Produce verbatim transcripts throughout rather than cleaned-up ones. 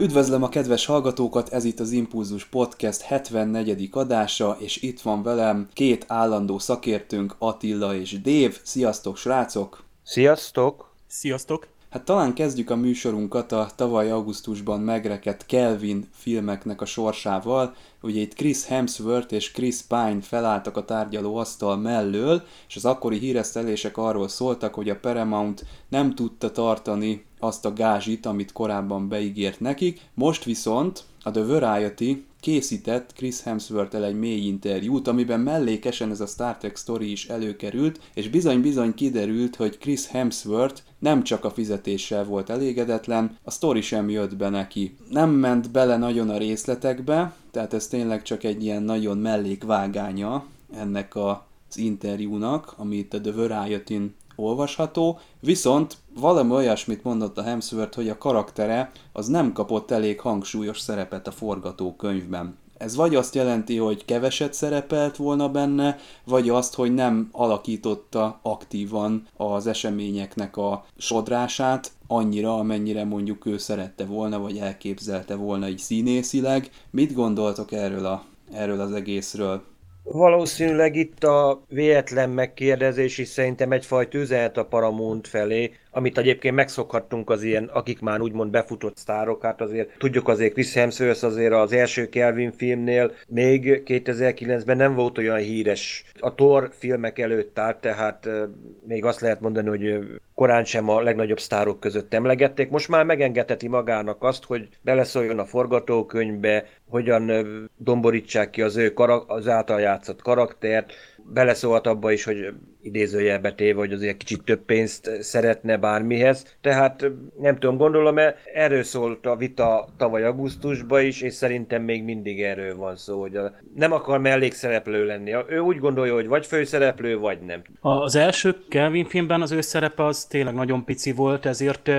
Üdvözlöm a kedves hallgatókat, ez itt az Impulzus Podcast hetvennegyedik adása, és itt van velem két állandó szakértőnk, Attila és Dév. Sziasztok, srácok! Sziasztok! Sziasztok! Hát talán kezdjük a műsorunkat a tavaly augusztusban megrekedt Kelvin filmeknek a sorsával. Ugye itt Chris Hemsworth és Chris Pine felálltak a tárgyalóasztal mellől, és az akkori híresztelések arról szóltak, hogy a Paramount nem tudta tartani azt a gázsit, amit korábban beígért nekik. Most viszont a The Variety készített Chris Hemsworth-tel egy mély interjút, amiben mellékesen ez a Star Trek sztori is előkerült, és bizony-bizony kiderült, hogy Chris Hemsworth nem csak a fizetéssel volt elégedetlen, a sztori sem jött be neki. Nem ment bele nagyon a részletekbe, tehát ez tényleg csak egy ilyen nagyon mellékvágánya ennek az interjúnak, amit a The Variety-n olvasható, viszont valami olyasmit mondott a Hemsworth, hogy a karaktere az nem kapott elég hangsúlyos szerepet a forgatókönyvben. Ez vagy azt jelenti, hogy keveset szerepelt volna benne, vagy azt, hogy nem alakította aktívan az eseményeknek a sodrását annyira, amennyire mondjuk ő szerette volna, vagy elképzelte volna így színészileg. Mit gondoltok erről, a, erről az egészről? Valószínűleg itt a véletlen megkérdezés is szerintem egyfajta üzenet a Paramount felé, amit egyébként megszokhattunk az ilyen, akik már úgymond befutott sztárok, hát azért tudjuk azért Chris Hemsworth azért az első Kelvin filmnél még kétezer-kilencben nem volt olyan híres. A Thor filmek előtt állt, tehát még azt lehet mondani, hogy korán sem a legnagyobb sztárok között emlegették. Most már megengedheti magának azt, hogy beleszóljon a forgatókönyvbe, hogyan domborítsák ki az ő karak- az által játszott karaktert, beleszólt abba is, hogy idézőjelbe téve, hogy azért kicsit több pénzt szeretne bármihez. Tehát nem tudom, gondolom, erről szólt a vita tavaly augusztusban is, és szerintem még mindig erről van szó, hogy nem akar mellékszereplő lenni. Ő úgy gondolja, hogy vagy főszereplő, vagy nem. Az első Kelvin filmben az ő szerepe az tényleg nagyon pici volt, ezért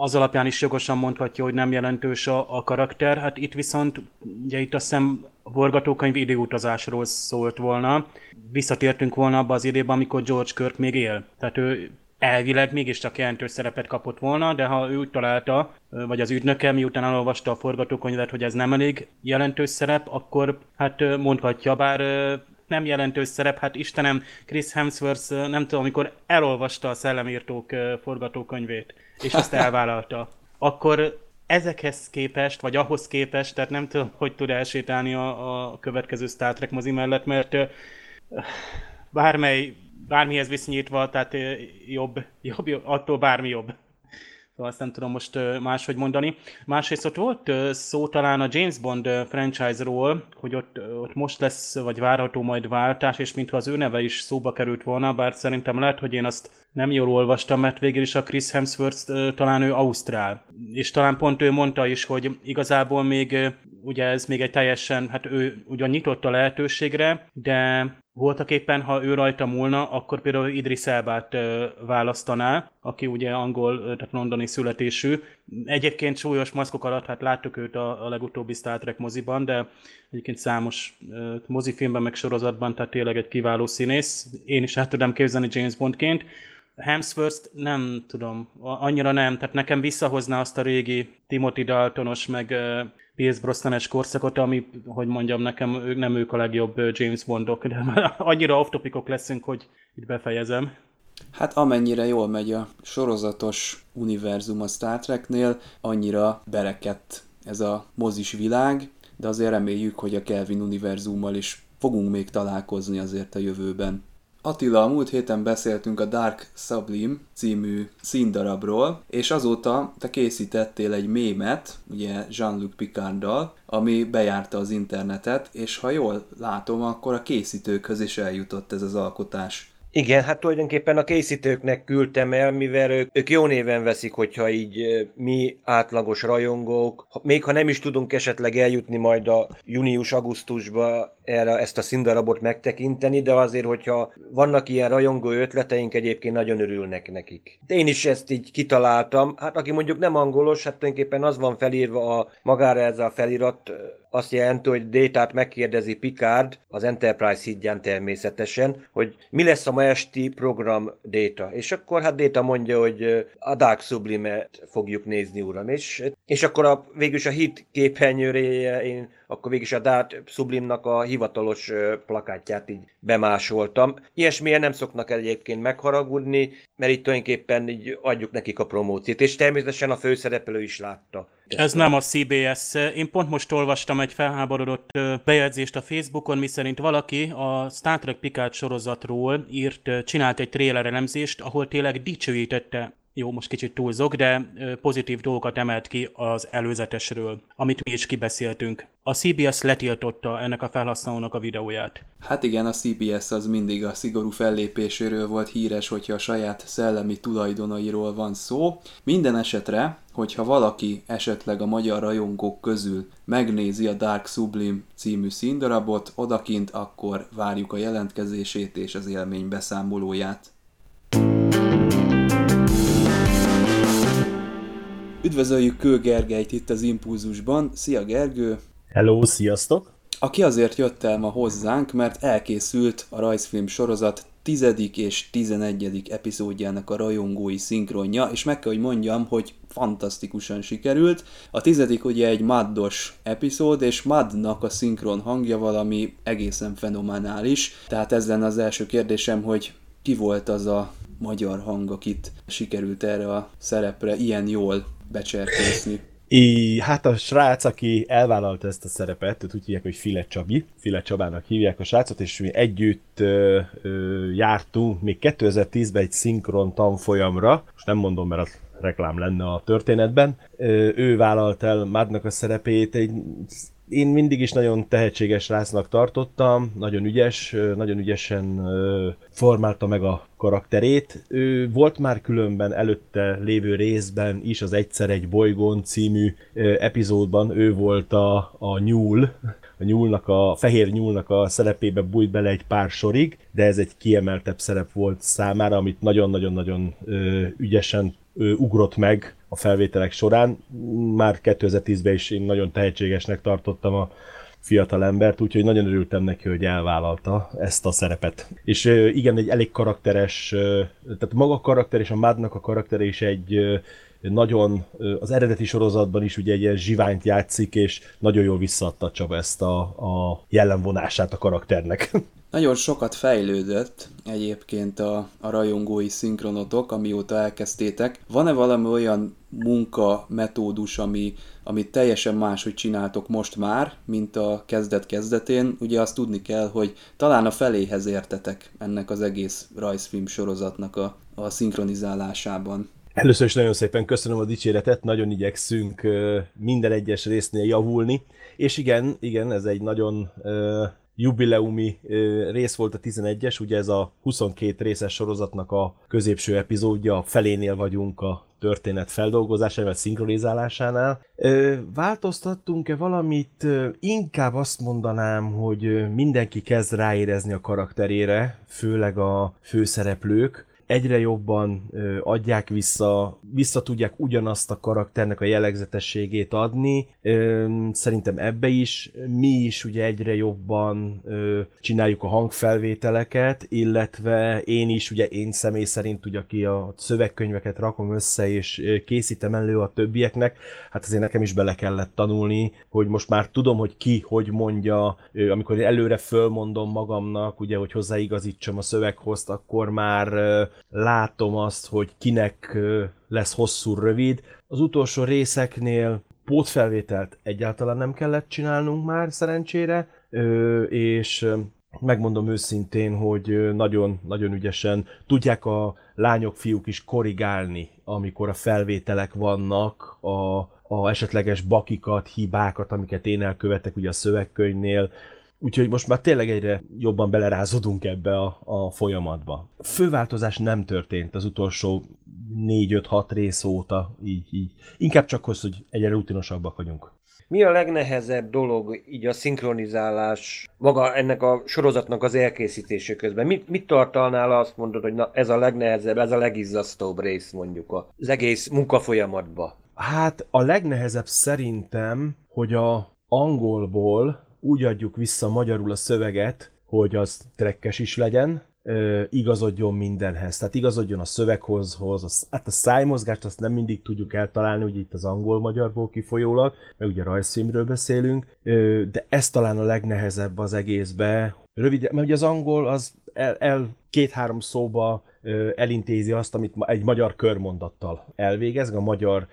az alapján is jogosan mondhatja, hogy nem jelentős a, a karakter. Hát itt viszont, ugye itt azt hiszem, a forgatókönyv időutazásról szólt volna. Visszatértünk volna abba az időben, amikor George Kirk még él. Tehát ő elvileg mégiscsak jelentős szerepet kapott volna, de ha ő úgy találta, vagy az ügynöke, miután elolvasta a forgatókönyvet, hogy ez nem elég jelentős szerep, akkor hát mondhatja, bár nem jelentős szerep, hát Istenem, Chris Hemsworth, nem tudom, amikor elolvasta a Szellemírtók forgatókönyvét, és azt elvállalta, akkor ezekhez képest, vagy ahhoz képest, tehát nem tudom, hogy tud elsétálni a, a következő Star Trek mozi mellett, mert bármely, bármihez viszonyítva, tehát jobb, jobb, jobb, attól bármi jobb. Szóval azt nem tudom most máshogy mondani. Másrészt ott volt szó talán a James Bond franchise-ról, hogy ott, ott most lesz, vagy várható majd váltás, és mintha az ő neve is szóba került volna, bár szerintem lehet, hogy én azt nem jól olvastam, mert végül is a Chris Hemsworth talán ő ausztrál. És talán pont ő mondta is, hogy igazából még, ugye ez még egy teljesen, hát ő ugyan nyitott a lehetőségre, de voltak éppen, ha ő rajta múlna, akkor például Idris Elbát választaná, aki ugye angol, tehát londoni születésű. Egyébként súlyos maszkok alatt, hát láttuk őt a, a legutóbbi Star Trek moziban, de egyébként számos uh, mozifilmben meg sorozatban, tehát tényleg egy kiváló színész. Én is hát tudom képzelni James Bondként. Hemsworth nem tudom, annyira nem, tehát nekem visszahozná azt a régi Timothy Daltonos, meg uh, Pierce Brosnan-es korszakot, ami, hogy mondjam, nekem ők, nem ők a legjobb James Bondok, de már annyira off-topicok leszünk, hogy itt befejezem. Hát amennyire jól megy a sorozatos univerzum a Star Treknél, annyira berekedt ez a mozis világ, de azért reméljük, hogy a Kelvin univerzummal is fogunk még találkozni azért a jövőben. Attila, a múlt héten beszéltünk a Dark Sublime című színdarabról, és azóta te készítettél egy mémet, ugye Jean-Luc Picarddal, ami bejárta az internetet, és ha jól látom, akkor a készítőkhöz is eljutott ez az alkotás. Igen, hát tulajdonképpen a készítőknek küldtem el, mivel ők, ők jó néven veszik, hogyha így mi átlagos rajongók, még ha nem is tudunk esetleg eljutni majd a június-augusztusba erre ezt a színdarabot megtekinteni, de azért, hogyha vannak ilyen rajongó ötleteink, egyébként nagyon örülnek nekik. De én is ezt így kitaláltam, hát aki mondjuk nem angolos, hát tulajdonképpen az van felírva a magára ez a felirat, azt jelenti, hogy Détát megkérdezi Picard, az Enterprise hídján természetesen, hogy mi lesz a ma esti program, Déta. És akkor hát Déta mondja, hogy a Dark Sublime-et fogjuk nézni, uram. És, és akkor a, végülis a hit képernyőre én akkor végülis a Dark Sublime-nak a hivatalos plakátját így bemásoltam. Ilyesmilyen nem szoknak egyébként megharagudni, mert itt tulajdonképpen így adjuk nekik a promóciót. És természetesen a főszereplő is látta. Ez nem a cé bé es. Én pont most olvastam egy felháborodott bejegyzést a Facebookon, miszerint valaki a Star Trek Picard sorozatról írt, csinált egy trailer elemzést, ahol tényleg dicsőítette, jó, most kicsit túlzok, de pozitív dolgokat emelt ki az előzetesről, amit mi is kibeszéltünk. A cé bé es letiltotta ennek a felhasználónak a videóját. Hát igen, a cé bé es az mindig a szigorú fellépéséről volt híres, hogyha a saját szellemi tulajdonairól van szó. Minden esetre, hogyha valaki esetleg a magyar rajongók közül megnézi a Dark Sublime című színdarabot odakint, akkor várjuk a jelentkezését és az élmény beszámolóját. Üdvözöljük Kő Gergelyt itt az Impulzusban. Szia Gergő! Hello, sziasztok! Aki azért jött el ma hozzánk, mert elkészült a rajzfilm sorozat tizedik és tizenegyedik epizódjának a rajongói szinkronja, és meg kell, hogy mondjam, hogy fantasztikusan sikerült. A tizedik ugye egy maddos epizód, és madnak a szinkron hangja valami egészen fenomenális. Tehát ez lenne az első kérdésem, hogy ki volt az a magyar hang, akit sikerült erre a szerepre ilyen jól becserkészni? I, hát a srác, aki elvállalta ezt a szerepet, úgy hívják, hogy File Csabi, File Csabának hívják a srácot, és mi együtt ö, ö, jártunk még kétezer-tízben egy szinkron tanfolyamra, most nem mondom, mert az reklám lenne a történetben, ö, ő vállalt el Madnak a szerepét, egy én mindig is nagyon tehetséges rásznak tartottam, nagyon ügyes, nagyon ügyesen formálta meg a karakterét. Ő volt már különben előtte lévő részben is az Egyszer egy bolygón című epizódban, ő volt a, a nyúl, a nyúlnak, a fehér nyúlnak a szerepébe bújt bele egy pár sorig, de ez egy kiemeltebb szerep volt számára, amit nagyon-nagyon-nagyon ügyesen ugrott meg a felvételek során. Már kétezer-tízben is én nagyon tehetségesnek tartottam a fiatal embert, úgyhogy nagyon örültem neki, hogy elvállalta ezt a szerepet. És igen, egy elég karakteres, tehát maga a karakter és a Madnak a karakter is egy nagyon, az eredeti sorozatban is ugye egy ilyen zsiványt játszik, és nagyon jól visszaadta Csaba ezt a, a jellemvonását a karakternek. Nagyon sokat fejlődött egyébként a, a rajongói szinkronotok, amióta elkezdtétek. Van-e valami olyan munka metódus, ami, amit teljesen máshogy csináltok most már, mint a kezdet-kezdetén? Ugye azt tudni kell, hogy talán a feléhez értetek ennek az egész rajzfilm sorozatnak a, a szinkronizálásában. Először is nagyon szépen köszönöm a dicséretet, nagyon igyekszünk minden egyes résznél javulni, és igen, igen, ez egy nagyon jubileumi rész volt a tizenegyes, ugye ez a huszonkét részes sorozatnak a középső epizódja, a felénél vagyunk a történet feldolgozásánál, vagy szinkronizálásánál. Változtattunk-e valamit? Inkább azt mondanám, hogy mindenki kezd ráérezni a karakterére, főleg a főszereplők, egyre jobban adják vissza, vissza tudják ugyanazt a karakternek a jellegzetességét adni. Szerintem ebbe is. Mi is ugye egyre jobban csináljuk a hangfelvételeket, illetve én is, ugye én személy szerint, ugye, aki a szövegkönyveket rakom össze és készítem elő a többieknek, hát azért nekem is bele kellett tanulni, hogy most már tudom, hogy ki, hogy mondja, amikor előre fölmondom magamnak, ugye, hogy hozzáigazítsam a szöveghoz, akkor már látom azt, hogy kinek lesz hosszú, rövid. Az utolsó részeknél pótfelvételt egyáltalán nem kellett csinálnunk már, szerencsére, és megmondom őszintén, hogy nagyon, nagyon ügyesen tudják a lányok, fiúk is korrigálni, amikor a felvételek vannak, a, a esetleges bakikat, hibákat, amiket én elkövetek ugye a szövegkönyvnél. Úgyhogy most már tényleg egyre jobban belerázodunk ebbe a, a folyamatba. Főváltozás nem történt az utolsó négy öt hat rész óta, így, így. Inkább csak az, hogy egyre rutinosabbak vagyunk. Mi a legnehezebb dolog így a szinkronizálás, maga ennek a sorozatnak az elkészítése közben? Mit, mit tartalnál, azt mondod, hogy na, ez a legnehezebb, ez a legizzasztóbb rész mondjuk az egész munkafolyamatba? Hát a legnehezebb szerintem, hogy a angolból úgy adjuk vissza magyarul a szöveget, hogy az trekkes is legyen, igazodjon mindenhez. Tehát igazodjon a szöveghoz, hoz, hát a szájmozgást azt nem mindig tudjuk eltalálni, ugye itt az angol-magyarból kifolyólag, meg ugye rajzfilmről beszélünk, de ez talán a legnehezebb az egészbe. Röviden, mert ugye az angol az el, el két-három szóba elintézi azt, amit egy magyar körmondattal elvégez, a magyar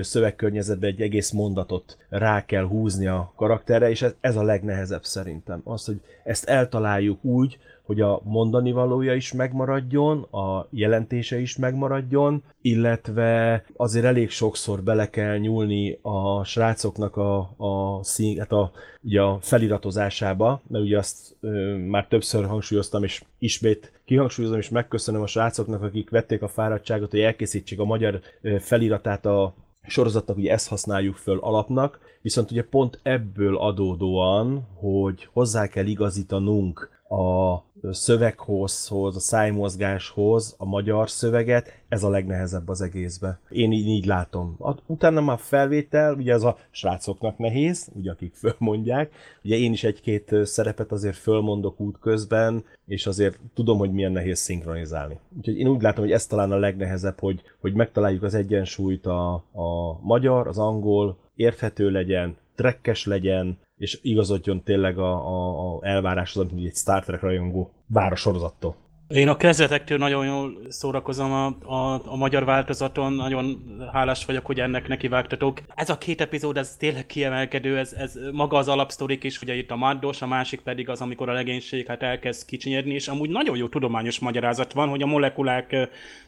szövegkörnyezetben egy egész mondatot rá kell húzni a karakterre, és ez, ez a legnehezebb szerintem. Az, hogy ezt eltaláljuk úgy, hogy a mondani valója is megmaradjon, a jelentése is megmaradjon, illetve azért elég sokszor bele kell nyúlni a srácoknak a, a, szín, hát a, ugye a feliratozásába, mert ugye azt ö, már többször hangsúlyoztam, és ismét kihangsúlyozom, és megköszönöm a srácoknak, akik vették a fáradtságot, hogy elkészítsék a magyar feliratát a sorozatnak, ugye ezt használjuk föl alapnak, viszont ugye pont ebből adódóan, hogy hozzá kell igazítanunk a szöveghosszhoz, a szájmozgáshoz, a magyar szöveget, ez a legnehezebb az egészben. Én így, így látom. Utána már felvétel, ugye ez a srácoknak nehéz, ugye akik fölmondják, ugye én is egy-két szerepet azért fölmondok útközben, és azért tudom, hogy milyen nehéz szinkronizálni. Úgyhogy én úgy látom, hogy ez talán a legnehezebb, hogy, hogy megtaláljuk az egyensúlyt a, a magyar, az angol, érthető legyen, trekkes legyen, és igazodjon tényleg a, a, a elváráshoz, amit egy Star Trek rajongó vár a sorozattól. Én a kezdetektől nagyon jól szórakozom a, a, a magyar változaton, nagyon hálás vagyok, hogy ennek nekivágtatok. Ez a két epizód, ez tényleg kiemelkedő, ez, ez maga az alapsztorik is, ugye itt a Maddos, a másik pedig az, amikor a legénység hát elkezd kicsinyedni, és amúgy nagyon jó tudományos magyarázat van, hogy a molekulák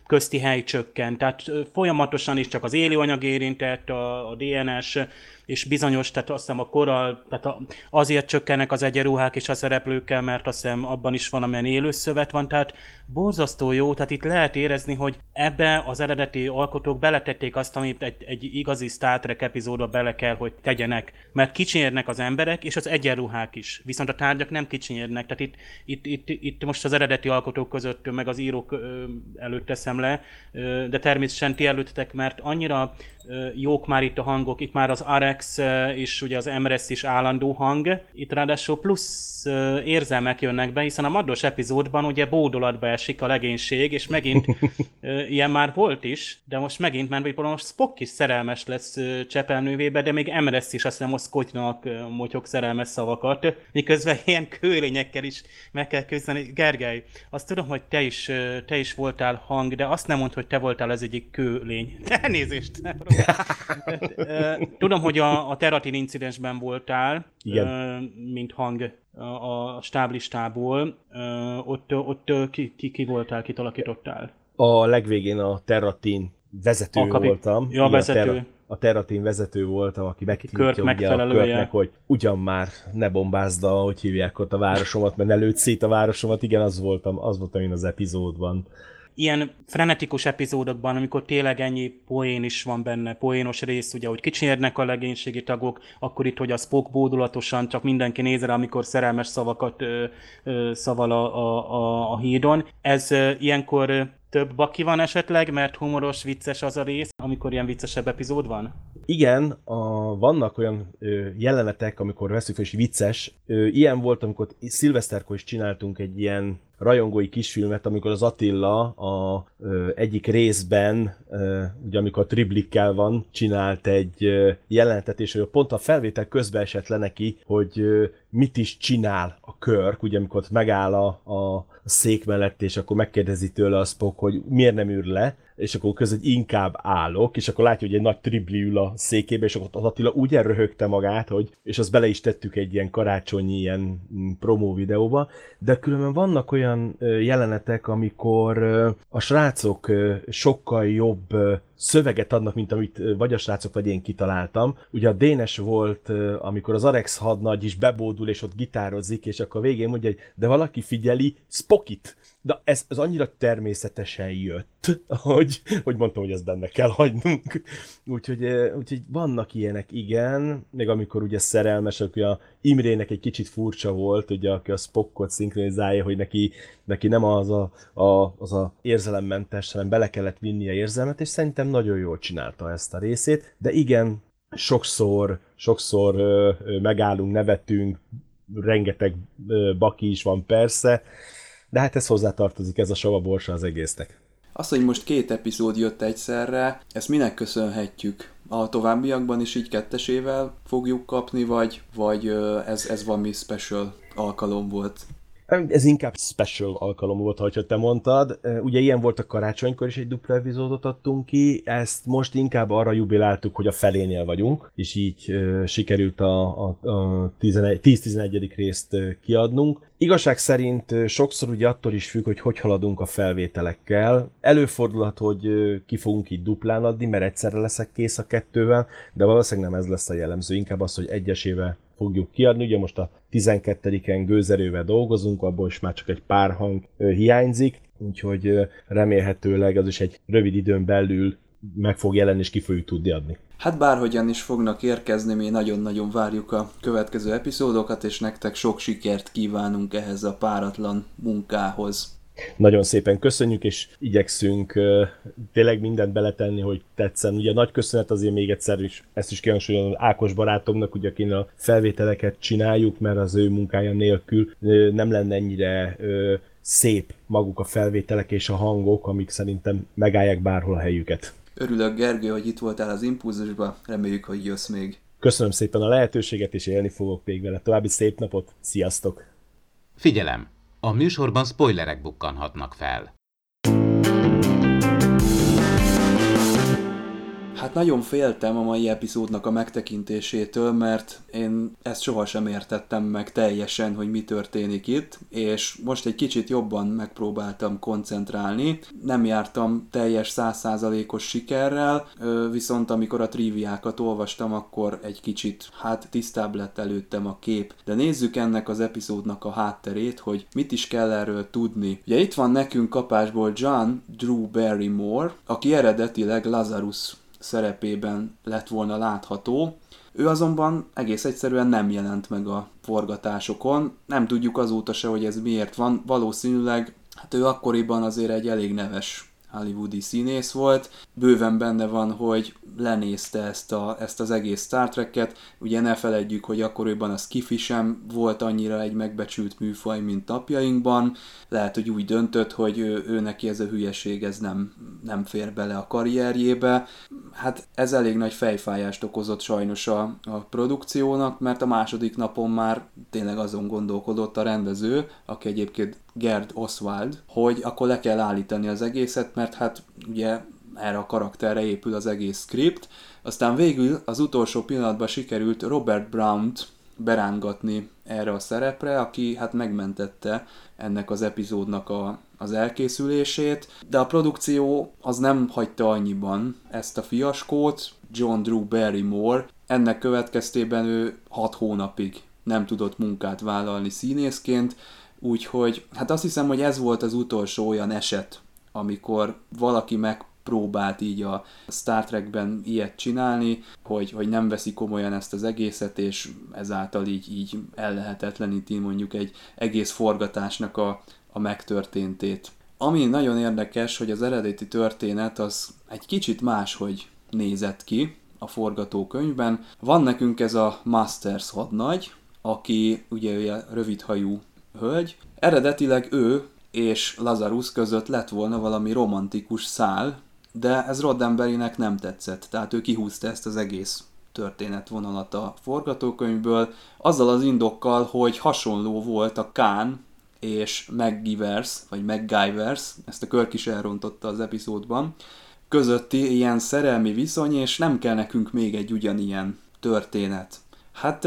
közti hely csökken, tehát folyamatosan is csak az élő anyag érintett, a, a dé en es, és bizonyos, tehát azt hiszem a korral, tehát a, azért csökkennek az egyenruhák és a szereplőkkel, mert azt hiszem abban is van, amilyen élőszövet van, tehát borzasztó jó, tehát itt lehet érezni, hogy ebbe az eredeti alkotók beletették azt, amit egy, egy igazi Star Trek epizódba bele kell, hogy tegyenek, mert kicsinyérnek az emberek és az egyenruhák is, viszont a tárgyak nem kicsinyérnek, tehát itt, itt, itt, itt most az eredeti alkotók között, meg az írók előtt teszem le, de természetesen ti előttetek, mert annyira jók már itt a hangok, itt már az er iksz és ugye az em er es is állandó hang, itt ráadásul plusz érzelmek jönnek be, hiszen a Maddos epizódban ugye bódolatba esik a legénység, és megint ilyen már volt is, de most megint, mert most Spock is szerelmes lesz csepelnővébe, de még em er es is, azt hiszem, most Kottynak motyog szerelmes szavakat, miközben ilyen kőlényekkel is meg kell küzdeni. Gergely, azt tudom, hogy te is, te is voltál hang, de azt nem mondd, hogy te voltál az egyik kőlény. Elnézést! Tudom, hogy a, a Terratin incidensben voltál, igen, mint hang a stáblistából. Ott, ott ki, ki, ki voltál, kit alakítottál? A legvégén a Terratin vezető a kapi... voltam. Ja, vezető. A Terratin vezető voltam, aki megtiltja ugye a Körtnek, hogy ugyan már ne bombázd, hogy hívják ott a városomat, mert ne lőd szét a városomat. Igen, az voltam, az voltam én az epizódban. Ilyen frenetikus epizódokban, amikor tényleg ennyi poén is van benne, poénos rész, ugye, hogy kicsinyérnek a legénységi tagok, akkor itt, hogy a Spock bódulatosan csak mindenki néz rá, amikor szerelmes szavakat ö, ö, szaval a, a, a, a hídon. Ez ö, ilyenkor ö, több baki van esetleg, mert humoros, vicces az a rész, amikor ilyen viccesebb epizód van? Igen, a, vannak olyan ö, jelenetek, amikor veszük fel, és vicces. Ö, ilyen volt, amikor szilveszterkor is csináltunk egy ilyen rajongói kisfilmet, amikor az Attila a ö, egyik részben, ö, ugye amikor a Triblikkel van, csinált egy ö, jelenetet, és pont a felvétel közben esett le neki, hogy ö, mit is csinál a Kirk, ugye amikor ott megáll a, a szék mellett, és akkor megkérdezi tőle a Spock, hogy miért nem ül le, és akkor közben inkább állok, és akkor látja, hogy egy nagy tribli ül a székébe, és akkor az Attila úgy elröhögte magát, hogy, és azt bele is tettük egy ilyen karácsonyi ilyen promó videóba, de különben vannak olyan jelenetek, amikor a srácok sokkal jobb szöveget adnak, mint amit vagy a srácok, vagy én kitaláltam. Ugye a Dénes volt, amikor az Arex hadnagy is bebódul, és ott gitározik, és akkor végén mondja, hogy de valaki figyeli Spockit. De ez, ez annyira természetesen jött, hogy, hogy mondtam, hogy ezt benne kell hagynunk. Úgyhogy, úgyhogy vannak ilyenek, igen, még amikor ugye szerelmesek, ugye a Imrének egy kicsit furcsa volt, ugye aki a Spockot szinkronizálja, hogy neki, neki nem az a, a, az a érzelemmentes, hanem bele kellett vinni a érzelmet, és szerintem nagyon jól csinálta ezt a részét, de igen, sokszor, sokszor ö, ö, megállunk, nevetünk, rengeteg ö, baki is van persze, de hát ez hozzátartozik, ez a sava borsa az egésznek. Azt, hogy most két epizód jött egyszerre, ezt minek köszönhetjük? A továbbiakban is így kettesével fogjuk kapni, vagy, vagy ez, ez valami special alkalom volt? Ez inkább special alkalom volt, ahogy te mondtad. Ugye ilyen volt a karácsonykor is, egy dupla epizódot adtunk ki, ezt most inkább arra jubiláltuk, hogy a felénél vagyunk, és így sikerült a, a, a tíz-tizenegyedik részt kiadnunk. Igazság szerint sokszor ugye attól is függ, hogy hogy haladunk a felvételekkel. Előfordulhat, hogy ki fogunk így duplán adni, mert egyszerre leszek kész a kettővel, de valószínűleg nem ez lesz a jellemző, inkább az, hogy egyesével fogjuk kiadni. Ugye most a tizenkettediken gőzerővel dolgozunk, abból is már csak egy pár hang hiányzik, úgyhogy remélhetőleg az is egy rövid időn belül meg fog jelenni, és ki fogjuk tudni adni. Hát bárhogyan is fognak érkezni, mi nagyon-nagyon várjuk a következő epizódokat, és nektek sok sikert kívánunk ehhez a páratlan munkához. Nagyon szépen köszönjük, és igyekszünk uh, tényleg mindent beletenni, hogy tetszen. Ugye nagy köszönet azért még egyszer is, ezt is kihangsúlyozom Ákos barátomnak, ugye akin a felvételeket csináljuk, mert az ő munkája nélkül uh, nem lenne ennyire uh, szép maguk a felvételek és a hangok, amik szerintem megállják bárhol a helyüket. Örülök, Gergő, hogy itt voltál az Impulzusba, reméljük, hogy jössz még. Köszönöm szépen a lehetőséget, és élni fogok még vele. További szép napot, sziasztok! Figyelem! A műsorban spoilerek bukkanhatnak fel. Hát nagyon féltem a mai epizódnak a megtekintésétől, mert én ezt sohasem értettem meg teljesen, hogy mi történik itt, és most egy kicsit jobban megpróbáltam koncentrálni. Nem jártam teljes száz százalékos sikerrel, viszont amikor a triviákat olvastam, akkor egy kicsit hát tisztább lett előttem a kép. De nézzük ennek az epizódnak a hátterét, hogy mit is kell erről tudni. Ugye itt van nekünk kapásból John Drew Barrymore, aki eredetileg Lazarus szerepében lett volna látható. Ő azonban egész egyszerűen nem jelent meg a forgatásokon. Nem tudjuk azóta se, hogy ez miért van. Valószínűleg hát ő akkoriban azért egy elég neves hollywoodi színész volt. Bőven benne van, hogy lenézte ezt, a, ezt az egész Star Trek-et. Ugye ne feledjük, hogy akkoriban a sci-fi sem volt annyira egy megbecsült műfaj, mint napjainkban. Lehet, hogy úgy döntött, hogy ő, ő neki ez a hülyeség, ez nem, nem fér bele a karrierjébe. Hát ez elég nagy fejfájást okozott sajnos a, a produkciónak, mert a második napon már tényleg azon gondolkodott a rendező, aki egyébként Gerd Oswald, hogy akkor le kell állítani az egészet, mert hát ugye erre a karakterre épül az egész script. Aztán végül az utolsó pillanatban sikerült Robert Brownt berángatni erre a szerepre, aki hát megmentette ennek az epizódnak a, az elkészülését, de a produkció az nem hagyta annyiban ezt a fiaskót. John Drew Barrymore, ennek következtében ő hat hónapig nem tudott munkát vállalni színészként, úgyhogy hát azt hiszem, hogy ez volt az utolsó olyan eset, amikor valaki megpróbált így a Star Trekben ilyet csinálni, hogy, hogy nem veszi komolyan ezt az egészet, és ezáltal így, így ellehetetleníti mondjuk egy egész forgatásnak a, a megtörténtét. Ami nagyon érdekes, hogy az eredeti történet az egy kicsit máshogy nézett ki a forgatókönyvben. Van nekünk ez a Masters hadnagy, aki ugye rövidhajú hölgy. Eredetileg ő és Lazarus között lett volna valami romantikus szál, de ez Roddenberrynek nem tetszett, tehát ő kihúzta ezt az egész történetvonalat a forgatókönyvből, azzal az indokkal, hogy hasonló volt a Khan és MacGyvers, vagy MacGyvers, ezt a Kirk is elrontotta az epizódban, közötti ilyen szerelmi viszony, és nem kell nekünk még egy ugyanilyen történet. Hát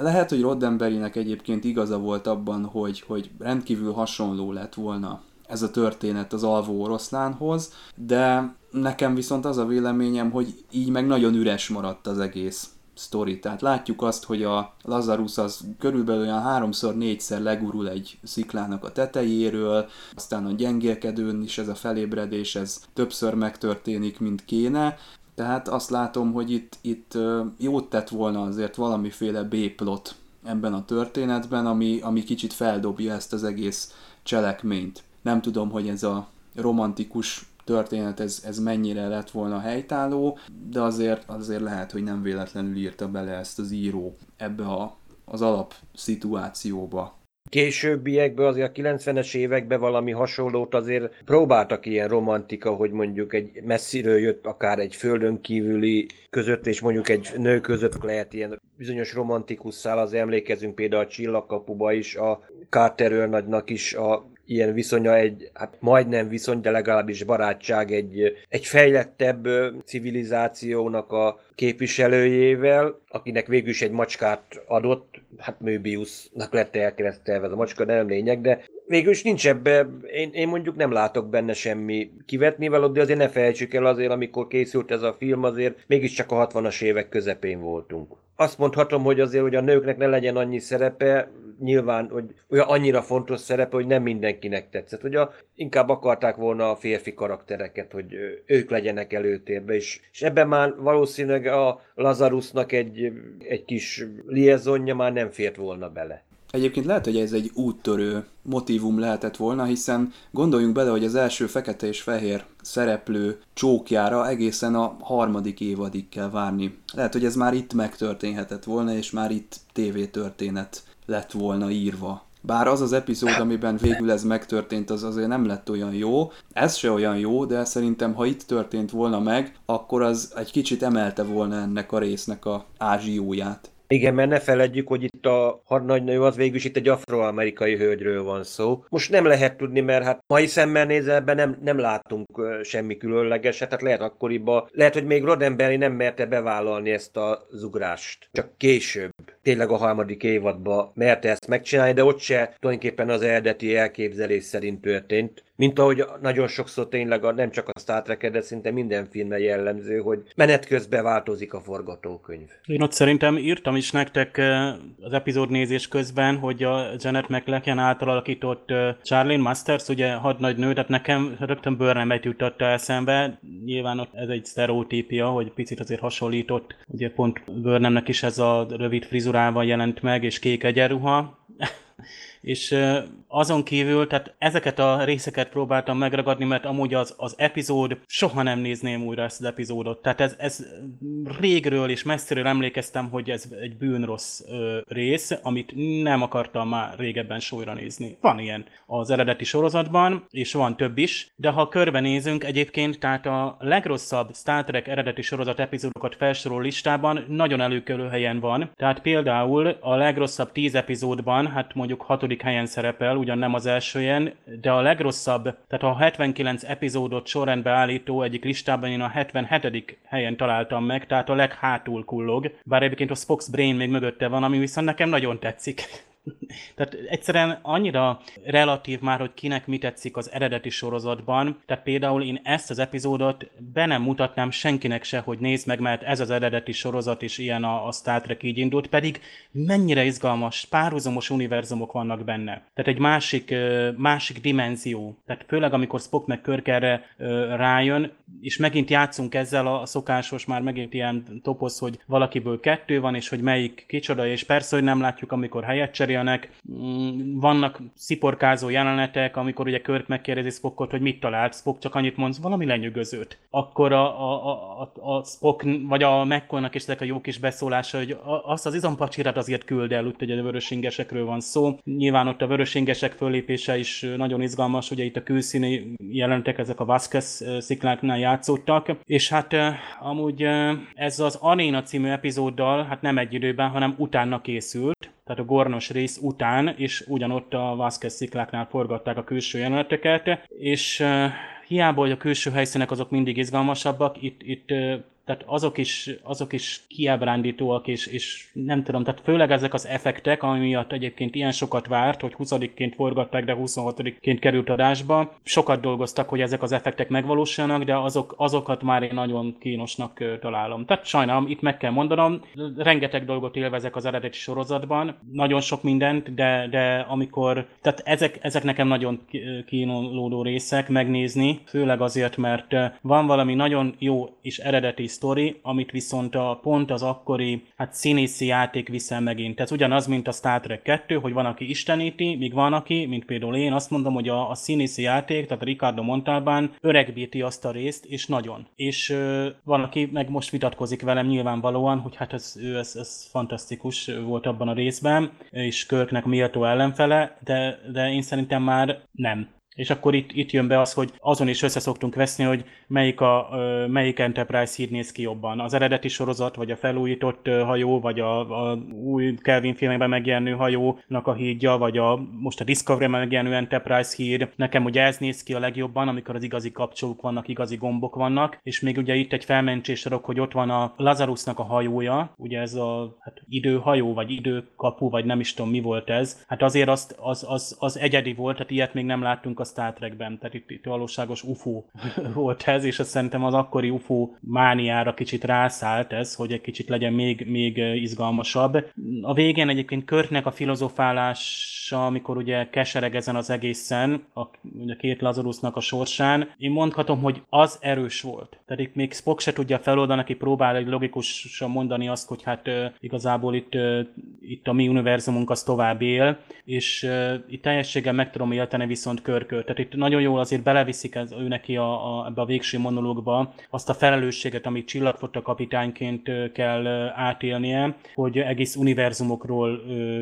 lehet, hogy Roddenberrynek egyébként igaza volt abban, hogy, hogy rendkívül hasonló lett volna ez a történet az alvó oroszlánhoz, de nekem viszont az a véleményem, hogy így meg nagyon üres maradt az egész sztori. Tehát látjuk azt, hogy a Lazarus az körülbelül olyan háromszor, négyszer legurul egy sziklának a tetejéről, aztán a gyengélkedőn is ez a felébredés, ez többször megtörténik, mint kéne. Tehát azt látom, hogy itt, itt jót tett volna azért valamiféle B-plot ebben a történetben, ami, ami kicsit feldobja ezt az egész cselekményt. Nem tudom, hogy ez a romantikus történet, ez, ez mennyire lett volna helytálló, de azért, azért lehet, hogy nem véletlenül írta bele ezt az író ebbe a, az alapszituációba. Későbbiekben, azért a kilencvenes években valami hasonlót azért próbáltak, ilyen romantika, hogy mondjuk egy messziről jött, akár egy földön kívüli között, és mondjuk egy nő között lehet ilyen bizonyos romantikus szál, az emlékezünk például a Csillagkapuba is, a Carter őrnagynak is a ilyen viszonya egy, hát majdnem viszony, de legalábbis barátság egy, egy fejlettebb civilizációnak a képviselőjével, akinek végül is egy macskát adott, hát Möbiusnak lett elkeresztelve ez a macska, nem lényeg, de végül is nincs ebben, én, én mondjuk nem látok benne semmi kivetnivaló, de azért ne felejtsük el, azért amikor készült ez a film, azért mégiscsak a hatvanas évek közepén voltunk. Azt mondhatom, hogy azért, hogy a nőknek ne legyen annyi szerepe, nyilván, hogy olyan annyira fontos szerepe, hogy nem mindenkinek tetszett. Hogy a, inkább akarták volna a férfi karaktereket, hogy ők legyenek előtérbe, és, és ebben már valószínűleg a Lazarusnak egy, egy kis liaisonja már nem fért volna bele. Egyébként lehet, hogy ez egy úttörő motívum lehetett volna, hiszen gondoljunk bele, hogy az első fekete és fehér szereplő csókjára egészen a harmadik évadig kell várni. Lehet, hogy ez már itt megtörténhetett volna, és már itt tévétörténet lett volna írva. Bár az az epizód, amiben végül ez megtörtént, az azért nem lett olyan jó. Ez se olyan jó, de szerintem, ha itt történt volna meg, akkor az egy kicsit emelte volna ennek a résznek a ázsióját. Igen, mert ne feledjük, hogy itt a hadnagynő az végül is itt egy afroamerikai hölgyről van szó. Most nem lehet tudni, mert hát mai szemmel nézelben nem, nem látunk semmi különlegeset, tehát lehet akkoriban, lehet, hogy még Roddenberry nem merte bevállalni ezt a zugrást. Csak később, tényleg a harmadik évadban merte ezt megcsinálni, de ott se tulajdonképpen az eredeti elképzelés szerint történt. Mint ahogy nagyon sokszor tényleg a, nem csak a Star Trek, de szinte minden filmre jellemző, hogy menet közben változik a forgatókönyv. Én ott szerintem írtam is nektek az epizódnézés közben, hogy a Janet McLachlan által alakított Charlene Masters, ugye hadnagynő, tehát nekem rögtön Burnham-et juttatta eszembe. Nyilván ott ez egy sztereotípia, hogy picit azért hasonlított, ugye pont Burnhamnek is ez a rövid frizurával jelent meg, és kék egyenruha. És azon kívül, tehát ezeket a részeket próbáltam megragadni, mert amúgy az, az epizód, soha nem nézném újra ezt az epizódot. Tehát ez, ez régről és messziről emlékeztem, hogy ez egy bűnrossz ö, rész, amit nem akartam már régebben újra nézni. Van ilyen az eredeti sorozatban, és van több is, de ha körbenézünk egyébként, tehát a legrosszabb Star Trek eredeti sorozat epizódokat felsoroló listában nagyon előkelő helyen van. Tehát például a legrosszabb tíz epizódban, hát mondjuk hatodik helyen szerepel, ugyan nem az első helyen, de a legrosszabb, tehát a hetvenkilenc epizódot sorrendbe állító egyik listában én a hetvenhetedik helyen találtam meg, tehát a leghátul kullog, bár egyébként a Spock's Brain még mögötte van, ami viszont nekem nagyon tetszik. Tehát egyszerűen annyira relatív már, hogy kinek mi tetszik az eredeti sorozatban, tehát például én ezt az epizódot be nem mutatnám senkinek se, hogy nézd meg, mert ez az eredeti sorozat is ilyen, a, a Star Trek így indult, pedig mennyire izgalmas, párhuzamos univerzumok vannak benne. Tehát egy másik, másik dimenzió, tehát főleg amikor Spock meg Kirk erre rájön, és megint játszunk ezzel a szokásos, már megint ilyen toposz, hogy valakiből kettő van, és hogy melyik kicsoda, és persze, hogy nem látjuk, amikor helyet cserélnek. Vannak sziporkázó jelenetek, amikor ugye Kirk megkérdezi Spockot, hogy mit talált, Spock csak annyit mondsz, valami lenyűgözőt. Akkor a, a, a, a Spock, vagy a McCoynak is ezek a jó kis beszólása, hogy azt az izompacsirat azért küld el, úgyhogy a vörösingesekről van szó. Nyilván ott a vörösingesek föllépése is nagyon izgalmas, ugye itt a külszíni jelentek, ezek a Vasquez szikláknál játszottak, és hát amúgy ez az Aréna című epizóddal hát nem egy időben, hanem utána készült, tehát a Gornos rész után, és ugyanott a Vasquez szikláknál forgatták a külső jeleneteket, és hiába, hogy a külső helyszínek azok mindig izgalmasabbak, itt, itt tehát azok is, azok is kiábrándítóak, és, és nem tudom, tehát főleg ezek az effektek, ami miatt egyébként ilyen sokat várt, hogy huszadiként forgatták, de huszonhatodiként került adásba. Sokat dolgoztak, hogy ezek az effektek megvalósuljanak, de azok, azokat már én nagyon kínosnak találom. Tehát sajnálom, itt meg kell mondanom, rengeteg dolgot élvezek az eredeti sorozatban, nagyon sok mindent, de, de amikor, tehát ezek, ezek nekem nagyon kínlódó részek megnézni, főleg azért, mert van valami nagyon jó és eredeti sztori, amit viszont a pont az akkori hát színészi játék viszel megint. Ez ugyanaz, mint a Star Trek kettő, hogy van, aki isteníti, míg van, aki, mint például én, azt mondom, hogy a, a színészi játék, tehát Ricardo Montalbán öregbíti azt a részt, és nagyon. És ö, van, aki meg most vitatkozik velem nyilvánvalóan, hogy hát ez, ő, ez, ez fantasztikus volt abban a részben, és Kirknek méltó ellenfele, de, de én szerintem már nem. És akkor itt, itt jön be az, hogy azon is összeszoktunk veszni, hogy melyik, a, melyik Enterprise híd néz ki jobban. Az eredeti sorozat, vagy a felújított hajó, vagy a, a új Kelvin filmekben megjelenő hajónak a hídja, vagy a, most a Discovery-ben megjelenő Enterprise híd. Nekem ugye ez néz ki a legjobban, amikor az igazi kapcsolók vannak, igazi gombok vannak. És még ugye itt egy felmentés adok, hogy ott van a Lazarusnak a hajója, ugye ez a hát időhajó, vagy időkapu, vagy nem is tudom mi volt ez. Hát azért azt, az, az, az egyedi volt, tehát ilyet még nem láttunk a Star Trekben, tehát itt, itt valóságos u f o volt ez, és azt szerintem az akkori u f o mániára kicsit rászállt ez, hogy egy kicsit legyen még, még izgalmasabb. A végén egyébként Kirknek a filozofálása, amikor ugye kesereg ezen az egészen, a, a két Lazarusnak a sorsán, én mondhatom, hogy az erős volt. Tehát itt még Spock se tudja feloldani, aki próbál egy logikusan mondani azt, hogy hát igazából itt, itt a mi univerzumunk az tovább él, és itt teljességgel meg tudom élteni viszont Kirk. Tehát itt nagyon jól azért beleviszik ez, ő neki a, a, ebbe a végső monológba azt a felelősséget, amit csillagfotta kapitányként kell átélnie, hogy egész univerzumokról ö, ö,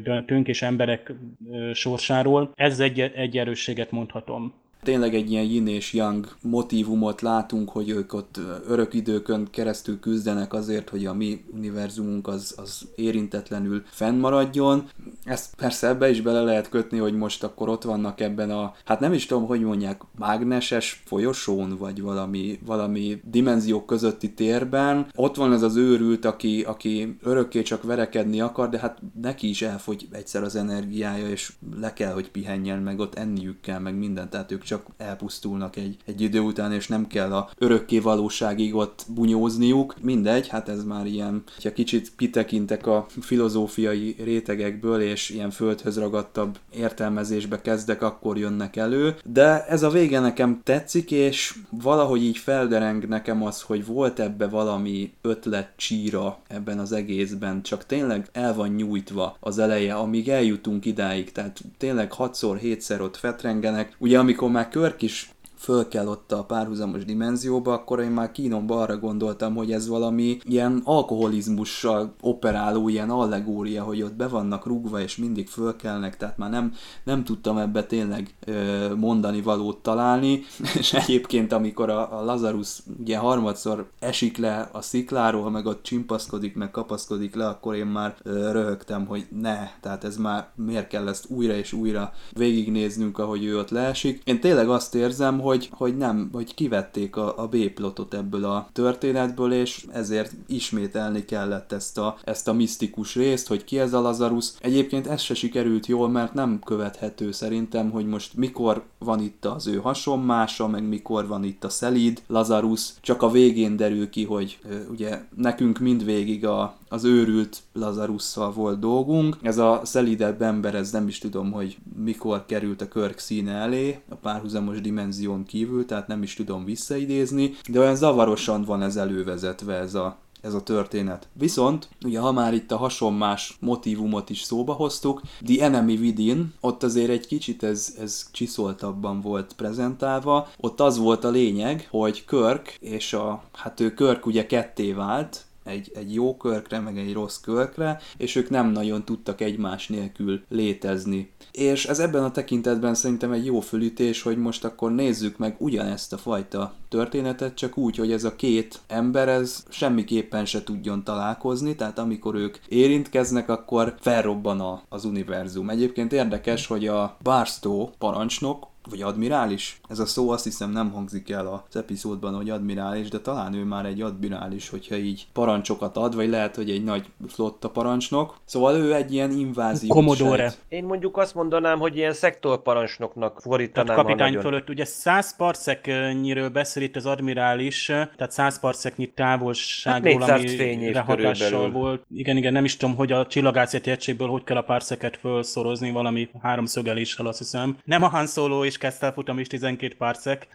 döntünk, és emberek ö, sorsáról. Ez egy, egy erősséget mondhatom. Tényleg egy ilyen yin és yang motívumot látunk, hogy ők ott örök időkön keresztül küzdenek azért, hogy a mi univerzumunk az, az érintetlenül fennmaradjon. Ezt persze ebbe is bele lehet kötni, hogy most akkor ott vannak ebben a, hát nem is tudom, hogy mondják, mágneses folyosón, vagy valami, valami dimenziók közötti térben. Ott van ez az őrült, aki, aki örökké csak verekedni akar, de hát neki is elfogy egyszer az energiája, és le kell, hogy pihenjen, meg ott enniük kell, meg mindent, tehát ők csak elpusztulnak egy, egy idő után, és nem kell a örökké valóságig ott bunyózniuk. Mindegy, hát ez már ilyen, ha kicsit kitekintek a filozófiai rétegekből, és ilyen földhöz ragadtabb értelmezésbe kezdek, akkor jönnek elő. De ez a vége nekem tetszik, és valahogy így feldereng nekem az, hogy volt ebbe valami ötletcsíra ebben az egészben, csak tényleg el van nyújtva az eleje, amíg eljutunk idáig, tehát tényleg hatszor-hétszer ott fetrengenek. Ugye amikor már Kirk is föl kell ott a párhuzamos dimenzióba, akkor én már kínomba arra gondoltam, hogy ez valami ilyen alkoholizmussal operáló ilyen allegória, hogy ott be vannak rúgva, és mindig fölkelnek, tehát már nem, nem tudtam ebbe tényleg ö, mondani valót találni, és egyébként amikor a, a Lazarus ugye harmadszor esik le a szikláról, ha meg ott csimpaszkodik, meg kapaszkodik le, akkor én már ö, röhögtem, hogy ne, tehát ez már miért kell ezt újra és újra végignéznünk, ahogy ő ott leesik. Én tényleg azt érzem, hogy Hogy, hogy nem, hogy kivették a, a B-plotot ebből a történetből, és ezért ismételni kellett ezt a, ezt a misztikus részt, hogy ki ez a Lazarus. Egyébként ez se sikerült jól, mert nem követhető szerintem, hogy most mikor van itt az ő hasonmása, meg mikor van itt a szelíd Lazarus. Csak a végén derül ki, hogy ö, ugye nekünk mindvégig a, az őrült Lazarusszal volt dolgunk. Ez a szelidebb ember, ez nem is tudom, hogy mikor került a Kirk színe elé, a párhuzamos dimenzió azon kívül, tehát nem is tudom visszaidézni, de olyan zavarosan van ez elővezetve ez a ez a történet. Viszont, ugye ha már itt a hasonmás motívumot is szóba hoztuk, The Enemy Within, ott azért egy kicsit ez, ez csiszoltabban volt prezentálva, ott az volt a lényeg, hogy Kirk, és a, hát ő Kirk ugye ketté vált, Egy, egy jó Kirkre, meg egy rossz Kirkre, és ők nem nagyon tudtak egymás nélkül létezni. És ez ebben a tekintetben szerintem egy jó fölütés, hogy most akkor nézzük meg ugyanezt a fajta történetet, csak úgy, hogy ez a két ember ez semmiképpen se tudjon találkozni, tehát amikor ők érintkeznek, akkor felrobban a, az univerzum. Egyébként érdekes, hogy a Barstow parancsnok, vagy admirális? Ez a szó azt hiszem nem hangzik el az epizódban, hogy admirális, de talán ő már egy admirális, hogyha így parancsokat ad, vagy lehet, hogy egy nagy flotta parancsnok. Szóval ő egy ilyen inváziós Commodore. Én mondjuk azt mondanám, hogy ilyen szektorparancsnoknak fordítanám. Tehát kapitány a fölött, ugye száz parszeknyiről beszél itt az admirális, tehát száz parszeknyi távolságról, hát amire hatással volt. Igen, igen, nem is tudom, hogy a csillagászati egységből hogy kell a parszeket felszorozni, valami háromszögeléssel azt hiszem. Nem a Han Solo és Kesselfutam is tizenkét parszek,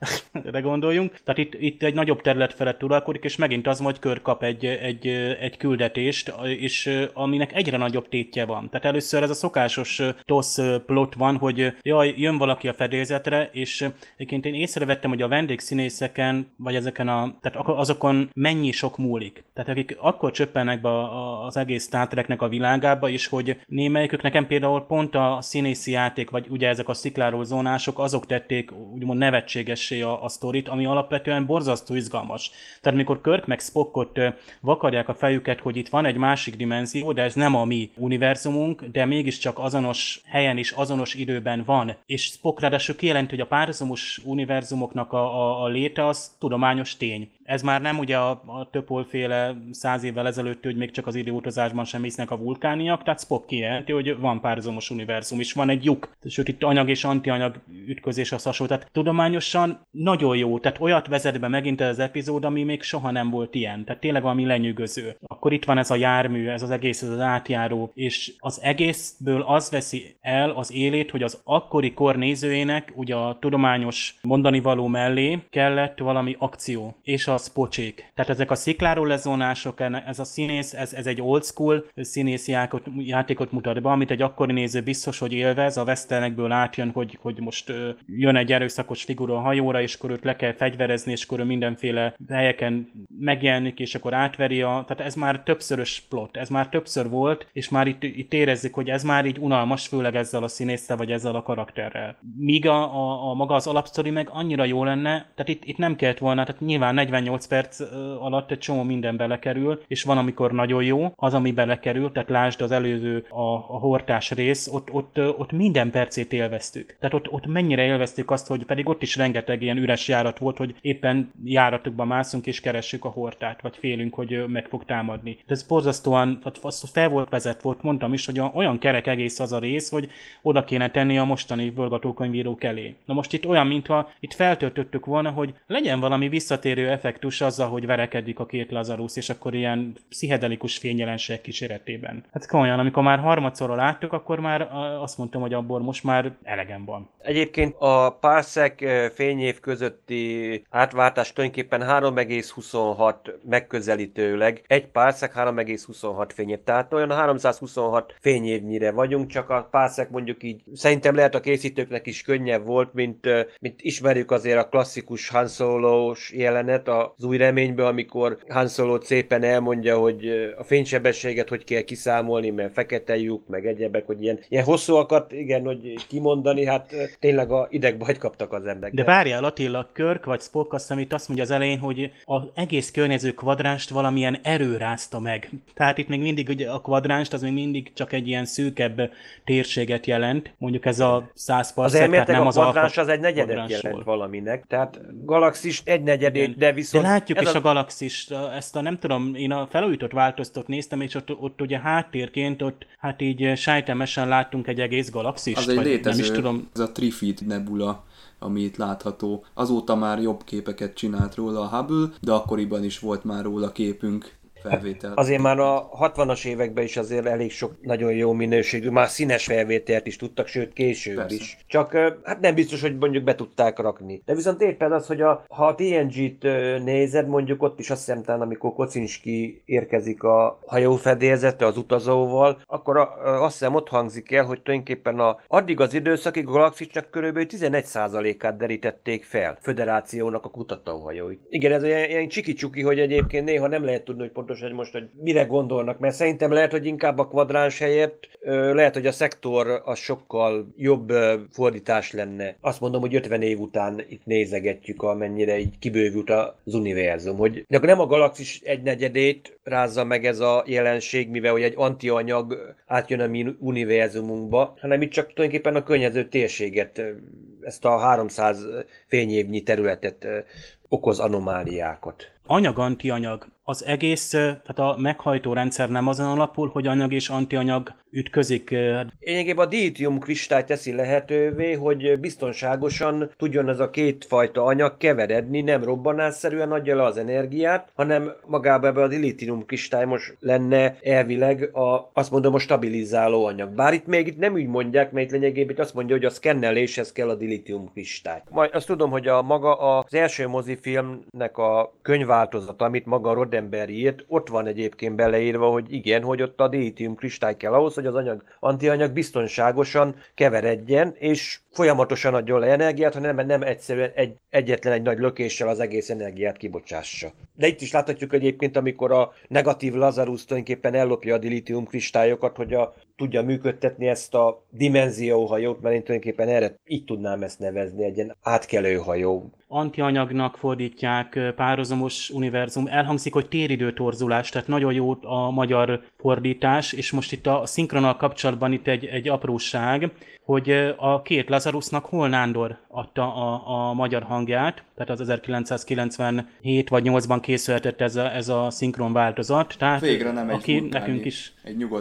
de gondoljunk. Tehát itt, itt egy nagyobb terület felett uralkodik, és megint az majd Kirk kap egy, egy, egy küldetést, és aminek egyre nagyobb tétje van. Tehát először ez a szokásos toss plot van, hogy jaj, jön valaki a fedélzetre, és egyébként én észrevettem, hogy a vendégszínészeken, vagy ezeken a, tehát azokon mennyi sok múlik. Tehát akik akkor csöppennek be az egész Star Treknek a világába, és hogy némelyikük nekem például pont a színészi játék, vagy ugye ezek a szikláról zónások, azok tették úgymond nevetségessé a, a sztorit, ami alapvetően borzasztó izgalmas. Tehát mikor Kirk meg Spockot vakarják a fejüket, hogy itt van egy másik dimenzió, de ez nem a mi univerzumunk, de mégiscsak azonos helyen és azonos időben van. És Spock ráadásul kijelenti, hogy a párhuzamos univerzumoknak a, a, a léte az tudományos tény. Ez már nem ugye a, a töpolféle száz évvel ezelőtt, hogy még csak az időutazásban sem hisznek a vulkániak, tehát Spock kijelenti, hogy van párhuzamos univerzum, és van egy lyuk. Sőt, itt anyag és antianyag ütközés az hasonló. Tehát tudományosan nagyon jó. Tehát olyat vezet be megint ez az epizód, ami még soha nem volt ilyen. Tehát tényleg valami lenyűgöző. Akkor itt van ez a jármű, ez az egész, ez az átjáró. És az egészből az veszi el az élét, hogy az akkori kor nézőjének ugye a tudományos mondani való mellé kellett valami akció. És az pocsék. Tehát ezek a szikláról lezónások, ez a színész, ez, ez egy old school színész játékot, játékot mutat be, amit egy akkori néző biztos, hogy élvez, a westernekből átjön, hogy, hogy most ö, jön egy erőszakos figura a hajóra, és akkor őt le kell fegyverezni, és akkor mindenféle helyeken megjelenik, és akkor átveri a... Tehát ez már többszörös plot, ez már többször volt, és már itt, itt érezzük, hogy ez már így unalmas, főleg ezzel a színésszel, vagy ezzel a karakterrel. Míg a, a, a maga az alapsztori meg annyira jó lenne, tehát itt, itt nem kellett volna, tehát nyilván negyvennyolc perc alatt egy csomó minden belekerül, és van, amikor nagyon jó, az, ami belekerül, tehát lásd az előző, a, a hortás rész, ott, ott, ott minden percét élveztük. Tehát ott, ott mennyire élveztük azt, hogy pedig ott is rengeteg ilyen üres járat volt, hogy éppen járatokba mászunk és keressük a hortát, vagy félünk, hogy meg fog támadni. De ez borzasztóan, azt fel volt vezet volt, mondtam is, hogy olyan kerek egész az a rész, hogy oda kéne tenni a mostani forgatókönyvírók elé. Na most itt olyan, mintha itt feltöltöttük volna, hogy legyen valami visszatérő effektus azzal, hogy verekedik a két Lazarusz, és akkor ilyen pszichedelikus fényjelenség kíséretében. Hát komolyan, amikor már harmadszorra láttuk, akkor már azt mondtam, hogy abból most már elegem van. Egyébként a parszek fényév közötti átváltás tulajdonképpen három egész huszonhat megközelítőleg. Egy parszek három egész huszonhat fényév. Tehát olyan háromszázhuszonhat fényévnyire vagyunk, csak a parszek mondjuk így szerintem lehet a készítőknek is könnyebb volt, mint, mint ismerjük azért a klasszikus Han Solo-s jelenet az Új Reményből, amikor Han Solo szépen elmondja, hogy a fénysebességet hogy kell kiszámolni, mert fekete lyuk, meg egyebek, hogy ilyen, ilyen hosszúakat, igen, hogy kimondani, hát tényleg a idegbajt kaptak az emberek. De várjál, Attila, Kirk vagy Spock azt, amit azt mondja az elején, hogy az egész környező kvadránst valamilyen erő rázta meg. Tehát itt még mindig ugye a kvadránst, az még mindig csak egy ilyen szűkebb térséget jelent. Mondjuk ez a száz parszek, tehát nem az alfa. Az elméletileg a kvadráns az egy negyedet jelent valaminek. Tehát galaxis egy negyedét, de viszont... De látjuk is a, a galaxis, ezt a nem tudom, én a felújított változtat néztem, és ott, ott ugye háttérként, ott hát így sájtemesen láttunk egy egész galaxist. Az egy létező, nem is tudom. Ez a Trifid nebula, ami itt látható. Azóta már jobb képeket csinált róla a Hubble, de akkoriban is volt már róla képünk. felvételt. Azért már a hatvanas években is azért elég sok nagyon jó minőségű, már színes felvételt is tudtak, sőt később Persze. is. Csak hát nem biztos, hogy mondjuk be tudták rakni. De viszont éppen az, hogy a, ha a té en gét nézed, mondjuk ott is azt hiszem, amikor Kocinski érkezik a hajófedélzetre az utazóval, akkor a, azt hiszem ott hangzik el, hogy tulajdonképpen a, addig az időszakig a galaxisnak körülbelül tizenegy százalékát derítették fel föderációnak a kutatóhajóit. Igen, ez olyan, ilyen csiki-csuki, hogy egyébként néha nem lehet tudni, hogy pontosan hogy most, hogy mire gondolnak, mert szerintem lehet, hogy inkább a kvadráns helyett, lehet, hogy a szektor az sokkal jobb fordítás lenne. Azt mondom, hogy ötven év után itt nézegetjük, amennyire így kibővült az univerzum, hogy nem a galaxis egynegyedét rázza meg ez a jelenség, mivel hogy egy antianyag átjön a mi univerzumunkba, hanem itt csak tulajdonképpen a környező térséget, ezt a háromszáz fényévnyi területet okoz anomáliákat. Anyag-antianyag. Az egész, tehát a meghajtó rendszer nem azon alapul, hogy anyag és antianyag ütközik. Lényegében a dilítium kristály teszi lehetővé, hogy biztonságosan tudjon ez a kétfajta anyag keveredni, nem robbanásszerűen adja le az energiát, hanem magában ebben a dilítium kristály most lenne elvileg a, azt mondom, a stabilizáló anyag. Bár itt még itt nem úgy mondják, mert itt lényegében azt mondja, hogy a szkenneléshez kell a dilítium kristály. Majd azt tudom, hogy a maga az első mozifilmnek a könyvváltozata, amit maga ember írt, ott van egyébként beleírva, hogy igen, hogy ott a dilítium kristály kell ahhoz, hogy az anyag, antianyag biztonságosan keveredjen, és folyamatosan adjon le energiát, hanem nem egyszerűen egy, egyetlen egy nagy lökéssel az egész energiát kibocsássa. De itt is láthatjuk egyébként, amikor a negatív Lazarus tulajdonképpen ellopja a dilítium kristályokat, hogy a, tudja működtetni ezt a dimenzióhajót, mert én tulajdonképpen erre így tudnám ezt nevezni, egy ilyen átkelőhajó. Antianyagnak fordítják, párhuzamos univerzum. Elhangzik, hogy téridőtorzulás, tehát nagyon jó a magyar fordítás, és most itt a szinkronnal kapcsolatban itt egy, egy apróság, hogy a két Lazarusnak Hol Nándor adta a, a magyar hangját, tehát az ezerkilencszázkilencvenhét vagy nyolcban készülhetett ez a, ez a szinkron változat, tehát végre nem egy aki vulkáni, nekünk is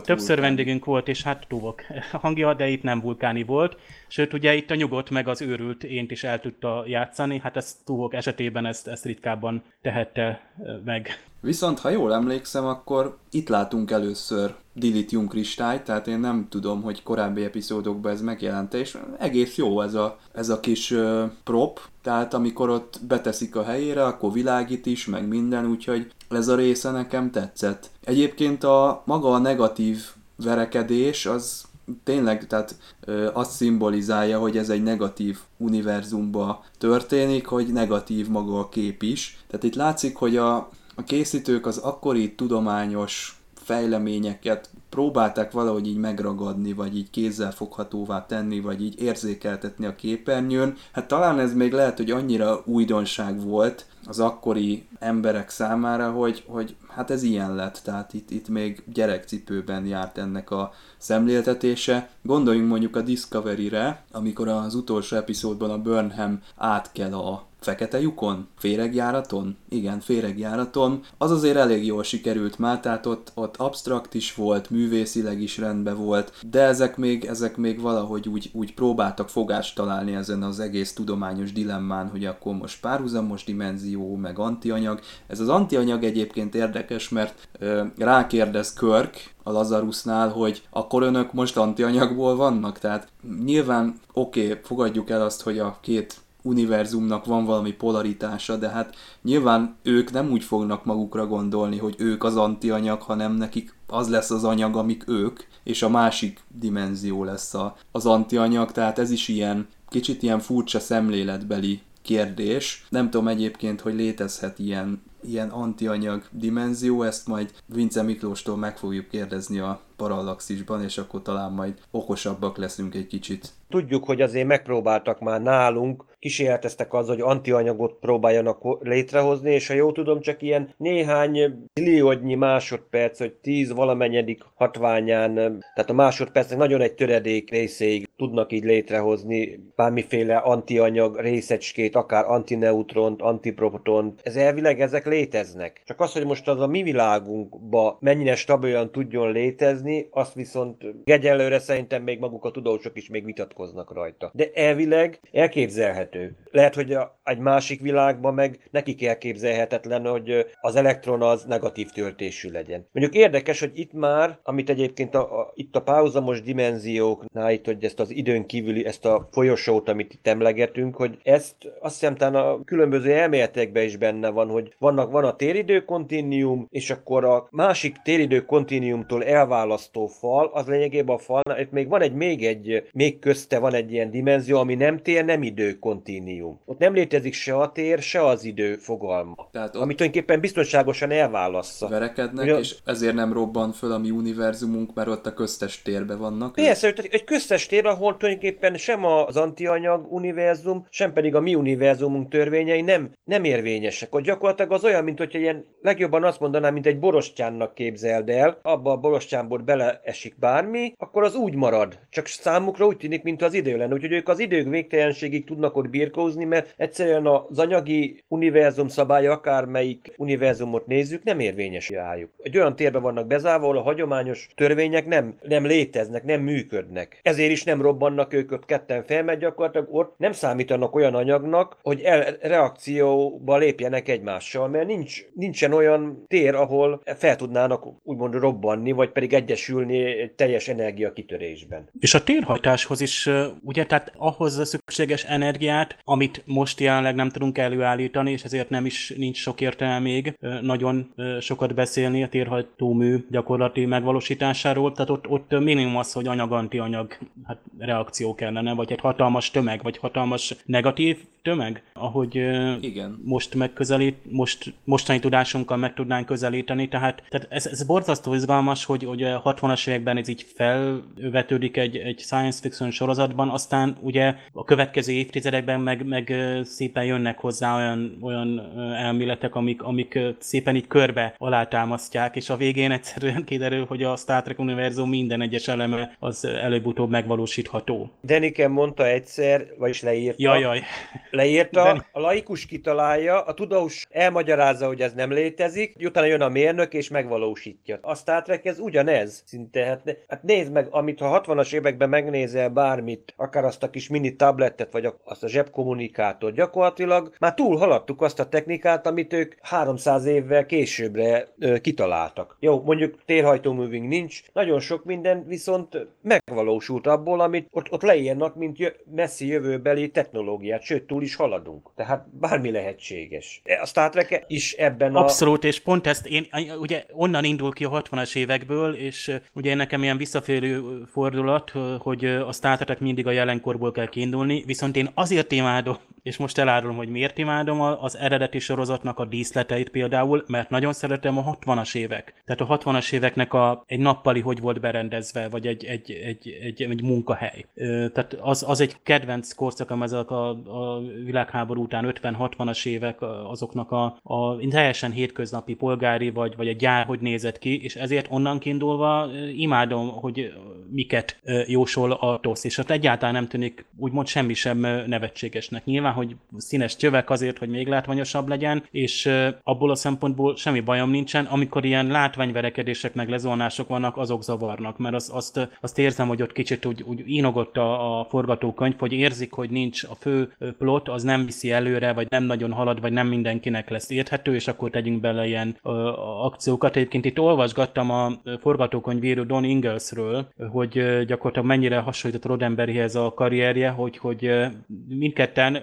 többször vulkáni. Vendégünk volt, és hát túlok hangja, de itt nem vulkáni volt. Sőt, ugye itt a nyugodt meg az őrült ént is el tudta játszani, hát ez túlok esetében ezt, ezt ritkábban tehette meg. Viszont, ha jól emlékszem, akkor itt látunk először dilítium kristály, tehát én nem tudom, hogy korábbi epizódokban ez megjelent, és egész jó ez a, ez a kis uh, prop, tehát amikor ott beteszik a helyére, akkor világít is, meg minden, úgyhogy ez a része nekem tetszett. Egyébként a maga a negatív verekedés, az tényleg tehát, ö, azt szimbolizálja, hogy ez egy negatív univerzumba történik, hogy negatív maga a kép is. Tehát itt látszik, hogy a, a készítők az akkori tudományos fejleményeket próbálták valahogy így megragadni, vagy így kézzelfoghatóvá tenni, vagy így érzékeltetni a képernyőn. Hát talán ez még lehet, hogy annyira újdonság volt az akkori emberek számára, hogy, hogy hát ez ilyen lett, tehát itt, itt még gyerekcipőben járt ennek a szemléltetése. Gondoljunk mondjuk a Discovery-re, amikor az utolsó epizódban a Burnham átkel a fekete lyukon? Féregjáraton? Igen, féregjáraton. Az azért elég jól sikerült már, tehát ott, ott absztrakt is volt, művészileg is rendben volt, de ezek még, ezek még valahogy úgy, úgy próbáltak fogást találni ezen az egész tudományos dilemmán, hogy akkor most párhuzamos dimenzió, meg antianyag. Ez az antianyag egyébként érdekes, mert ö, rákérdez Kirk a Lazarusnál, hogy akkor önök most antianyagból vannak, tehát nyilván oké, okay, fogadjuk el azt, hogy a két univerzumnak van valami polaritása, de hát nyilván ők nem úgy fognak magukra gondolni, hogy ők az antianyag, hanem nekik az lesz az anyag, amik ők, és a másik dimenzió lesz a, az antianyag, tehát ez is ilyen, kicsit ilyen furcsa szemléletbeli kérdés. Nem tudom egyébként, hogy létezhet ilyen, ilyen antianyag dimenzió, ezt majd Vince Miklóstól meg fogjuk kérdezni a Parallaxisban, és akkor talán majd okosabbak leszünk egy kicsit. Tudjuk, hogy azért megpróbáltak már nálunk, kísérleteztek az, hogy antianyagot próbáljanak létrehozni, és ha jól tudom, csak ilyen néhány milliódnyi másodperc, hogy tíz valamenyedik hatványán, tehát a másodpercnek nagyon egy töredék részéig tudnak így létrehozni bármiféle antianyag részecskét, akár antineutront, antipropotont. Ez elvileg ezek léteznek. Csak az, hogy most az a mi világunkba mennyire stabilan tudjon létezni, azt viszont egyelőre szerintem még maguk a tudósok is még vitatkoznak rajta. De elvileg elképzelhető. Lehet, hogy a egy másik világban meg nekik elképzelhetetlen, hogy az elektron az negatív töltésű legyen. Mondjuk érdekes, hogy itt már, amit egyébként a, a, itt a párhuzamos dimenzióknál, itt, hogy ezt az időn kívüli, ezt a folyosót, amit itt emlegetünk, hogy ezt azt hiszem talán a különböző elméletekben is benne van, hogy vannak, van a téridő kontinuum, és akkor a másik téridő kontinuumtól elválasztó fal, az lényegében a falnál, itt még van egy, még egy, még közte van egy ilyen dimenzió, ami nem tér, nem idő kontinuum. Ott nem létezik se a tér, se az idő fogalma. Tehát ami tulajdonképpen biztonságosan elválassza. Verekednek, ugye, és ezért nem robban föl a mi univerzumunk, mert ott a köztes térben vannak. Persze, tehát egy köztes tér, ahol tulajdonképpen sem az antianyag univerzum, sem pedig a mi univerzumunk törvényei nem, nem érvényesek. Ott gyakorlatilag az olyan, mint hogyha ilyen, legjobban azt mondanám, mint egy borostyánnak képzeld el, abba a borostyánból beleesik bármi, akkor az úgy marad. Csak számukra úgy tűnik, mint az idő lenne. Úgyhogy ők az idők végtelenségig tudnak ott birkózni, mert egyszerűen az anyagi univerzum szabálya, akármelyik univerzumot nézzük, nem érvényes rájuk. Egy olyan térben vannak bezárva, ahol a hagyományos törvények nem, nem léteznek, nem működnek. Ezért is nem robbannak ők ott ketten fel, mert gyakorlatilag ott nem számítanak olyan anyagnak, hogy el, reakcióba lépjenek egymással, mert nincs, nincsen olyan tér, ahol fel tudnának úgymond robbanni, vagy pedig egyesülni egy teljes energiakitörésben. És a térhajtáshoz is, ugye, tehát ahhoz szükséges energiát, amit most jelenleg nem tudunk előállítani, és ezért nem is nincs sok értelme még nagyon sokat beszélni a térhajtómű gyakorlati megvalósításáról, tehát ott, ott minimum az, hogy anyag-antianyag hát reakció kellene, vagy egy hatalmas tömeg, vagy hatalmas negatív tömeg, ahogy igen. most megközelít, most, mostani tudásunkkal meg tudnánk közelíteni, tehát, tehát ez, ez borzasztó izgalmas, hogy, hogy a hatvanas években ez így felvetődik egy, egy science fiction sorozatban, aztán ugye a következő évtizedekben meg, meg szépen jönnek hozzá olyan, olyan elméletek, amik, amik szépen így körbe alátámasztják, és a végén egyszerűen kiderül, hogy a Star Trek univerzum minden egyes eleme az előbb-utóbb megvalósítható. Deniken mondta egyszer, vagyis leírta, Jajjaj. leírta Deni... a laikus kitalálja, a tudós elmagyarázza, hogy ez nem létezik, utána jön a mérnök és megvalósítja. A Star Trek ez ugyanez szinte. Hát, hát nézd meg, amit ha hatvanas években megnézel bármit, akár azt a kis mini tablettet, vagy azt a zsebkommunikátort, gyakorlatilag már túl haladtuk azt a technikát, amit ők háromszáz évvel későbbre ö, kitaláltak. Jó, mondjuk térhajtóművünk nincs, nagyon sok minden viszont megvalósult abból, amit ott, ott leírnak, mint jö, messzi jövőbeli technológiát, sőt, túl is haladunk. Tehát bármi lehetséges. A Star Trek is ebben a... Abszolút, és pont ezt én, ugye onnan indul ki a hatvanas évekből, és ugye nekem ilyen visszaférő fordulat, hogy a Star Trek mindig a jelenkorból kell kiindulni, viszont én azért imádom, és most elárulom, hogy miért imádom az eredeti sorozatnak a díszleteit például, mert nagyon szeretem a hatvanas évek. Tehát a hatvanas éveknek a, egy nappali hogy volt berendezve, vagy egy, egy, egy, egy, egy munkahely. Tehát az, az egy kedvenc korszakom, ezek a, a világháború után ötven-hatvanas évek azoknak a, a teljesen hétköznapi polgári, vagy, vagy egy gyár, hogy nézett ki, és ezért onnan kiindulva imádom, hogy miket jósol a tosz, és ott egyáltalán nem tűnik úgymond semmi sem nevetségesnek. Nyilván, hogy színes csövek azért, hogy még látványosabb legyen, és abból a szempontból semmi bajom nincsen, amikor ilyen látványverekedések meg lezolnások vannak, azok zavarnak, mert az, azt, azt érzem, hogy ott kicsit úgy, úgy ínogott a, a forgatókönyv, hogy érzik, hogy nincs a fő plot, az nem viszi előre, vagy nem nagyon halad, vagy nem mindenkinek lesz érthető, és akkor tegyünk bele ilyen ö, akciókat. Egyébként itt olvasgattam a forgatókönyvíró Don Inglesről, hogy gyakorlatilag mennyire hasonlított Roddenberryhez a karrierje, hogy, hogy mindketten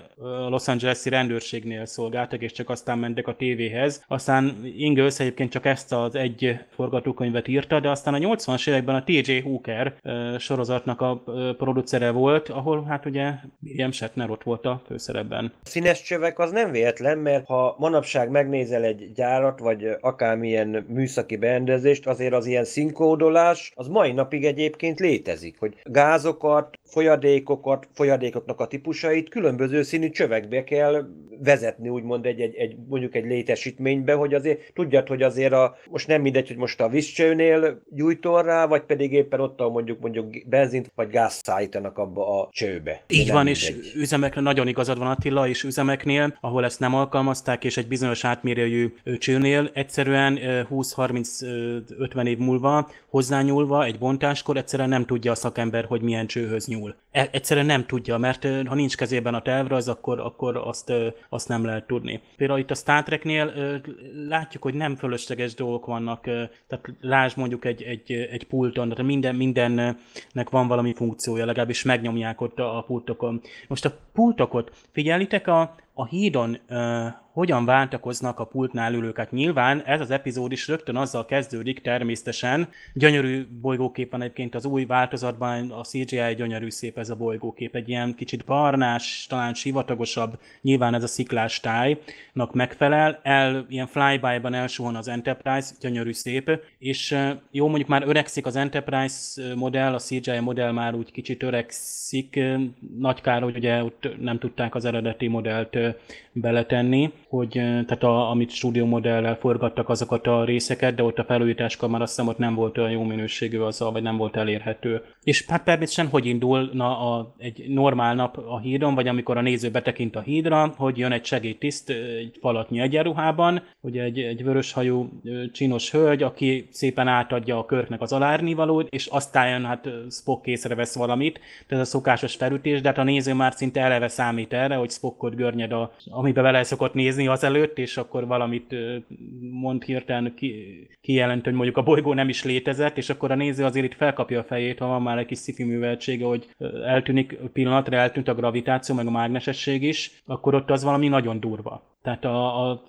a Los Angeles-i rendőrségnél szolgáltak, és csak aztán mentek a tévéhez. Aztán Ingalls egyébként csak ezt az egy forgatókönyvet írta, de aztán a nyolcvanas években a té jé Hooker sorozatnak a producere volt, ahol hát ugye William Shatner ott volt a főszerepben. A színes csövek az nem véletlen, mert ha manapság megnézel egy gyárat, vagy akármilyen műszaki berendezést, azért az ilyen színkódolás, az mai napig egyébként létezik, hogy gázokat, folyadékokat, folyadékoknak a típusait különböző színű csövekbe kell vezetni, úgymond egy, egy, egy, mondjuk egy létesítménybe, hogy azért tudjad, hogy azért a, most nem mindegy, hogy most a vízcsőnél gyújtol rá, vagy pedig éppen ott, ahol mondjuk, mondjuk benzint vagy gáz szállítanak abba a csőbe. Így van, mindegy. És üzemeknél nagyon igazad van, Attila, és üzemeknél, ahol ezt nem alkalmazták, és egy bizonyos átmérőjű csőnél egyszerűen húsz-harminc-ötven év múlva hozzányúlva egy bontáskor egyszerűen nem tudja a szakember, hogy milyen csőhöz nyúl. Egyszerűen nem tudja, mert ha nincs kezében a tervrajz, a akkor, akkor azt, azt nem lehet tudni. Például itt a Star Treknél látjuk, hogy nem fölösleges dolgok vannak, tehát lásd mondjuk egy, egy, egy pulton, tehát minden, mindennek van valami funkciója, legalábbis megnyomják ott a pultokon. Most a pultokot, figyelitek a A hídon uh, hogyan váltakoznak a pultnál ülők? Hát nyilván ez az epizód is rögtön azzal kezdődik természetesen. Gyönyörű bolygókép van egyébként az új változatban, a cé gé i gyönyörű szép ez a bolygókép. Egy ilyen kicsit barnás, talán sivatagosabb, nyilván ez a sziklás tájnak megfelel. El, ilyen flyby-ban elsuhan az Enterprise, gyönyörű szép. És uh, jó, mondjuk már öregszik az Enterprise modell, a cé gé i modell már úgy kicsit öregszik. Nagy kár, hogy ugye ott nem tudták az eredeti modellt beletenni, hogy tehát a, amit stúdiómodellel forgattak azokat a részeket, de ott a felújításkor már azt hiszem, ott nem volt olyan jó minőségű az, vagy nem volt elérhető. És hát természetesen hogy indulna a, egy normál nap a hídon, vagy amikor a néző betekint a hídra, hogy jön egy segédtiszt egy falatnyi egyenruhában, hogy egy, egy vöröshajú csinos hölgy, aki szépen átadja a Kirknek az alárnivalót, és aztán jön, hát Spock észrevesz valamit, tehát a szokásos felütés, de hát a néző már szinte eleve számít erre, hogy Spockot görnyed A, amiben bele szokott nézni azelőtt, és akkor valamit mond hirtelen ki, kijelent, hogy mondjuk a bolygó nem is létezett, és akkor a néző azért itt felkapja a fejét, ha van már egy kis sci-fi műveltsége, hogy eltűnik pillanatra, eltűnt a gravitáció, meg a mágnesesség is, akkor ott az valami nagyon durva. Tehát a, a,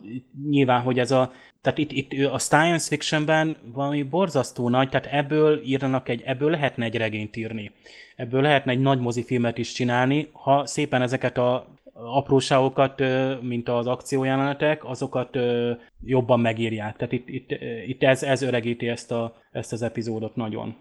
nyilván, hogy ez a Tehát itt, itt a science fictionben valami borzasztó nagy, tehát ebből írnak egy, ebből lehetne egy regényt írni. Ebből lehetne egy nagy mozifilmet is csinálni, ha szépen ezeket a apróságokat, mint az akciójelenetek, azokat jobban megírják. Tehát itt, itt, itt ez, ez öregíti ezt, a, ezt az epizódot nagyon.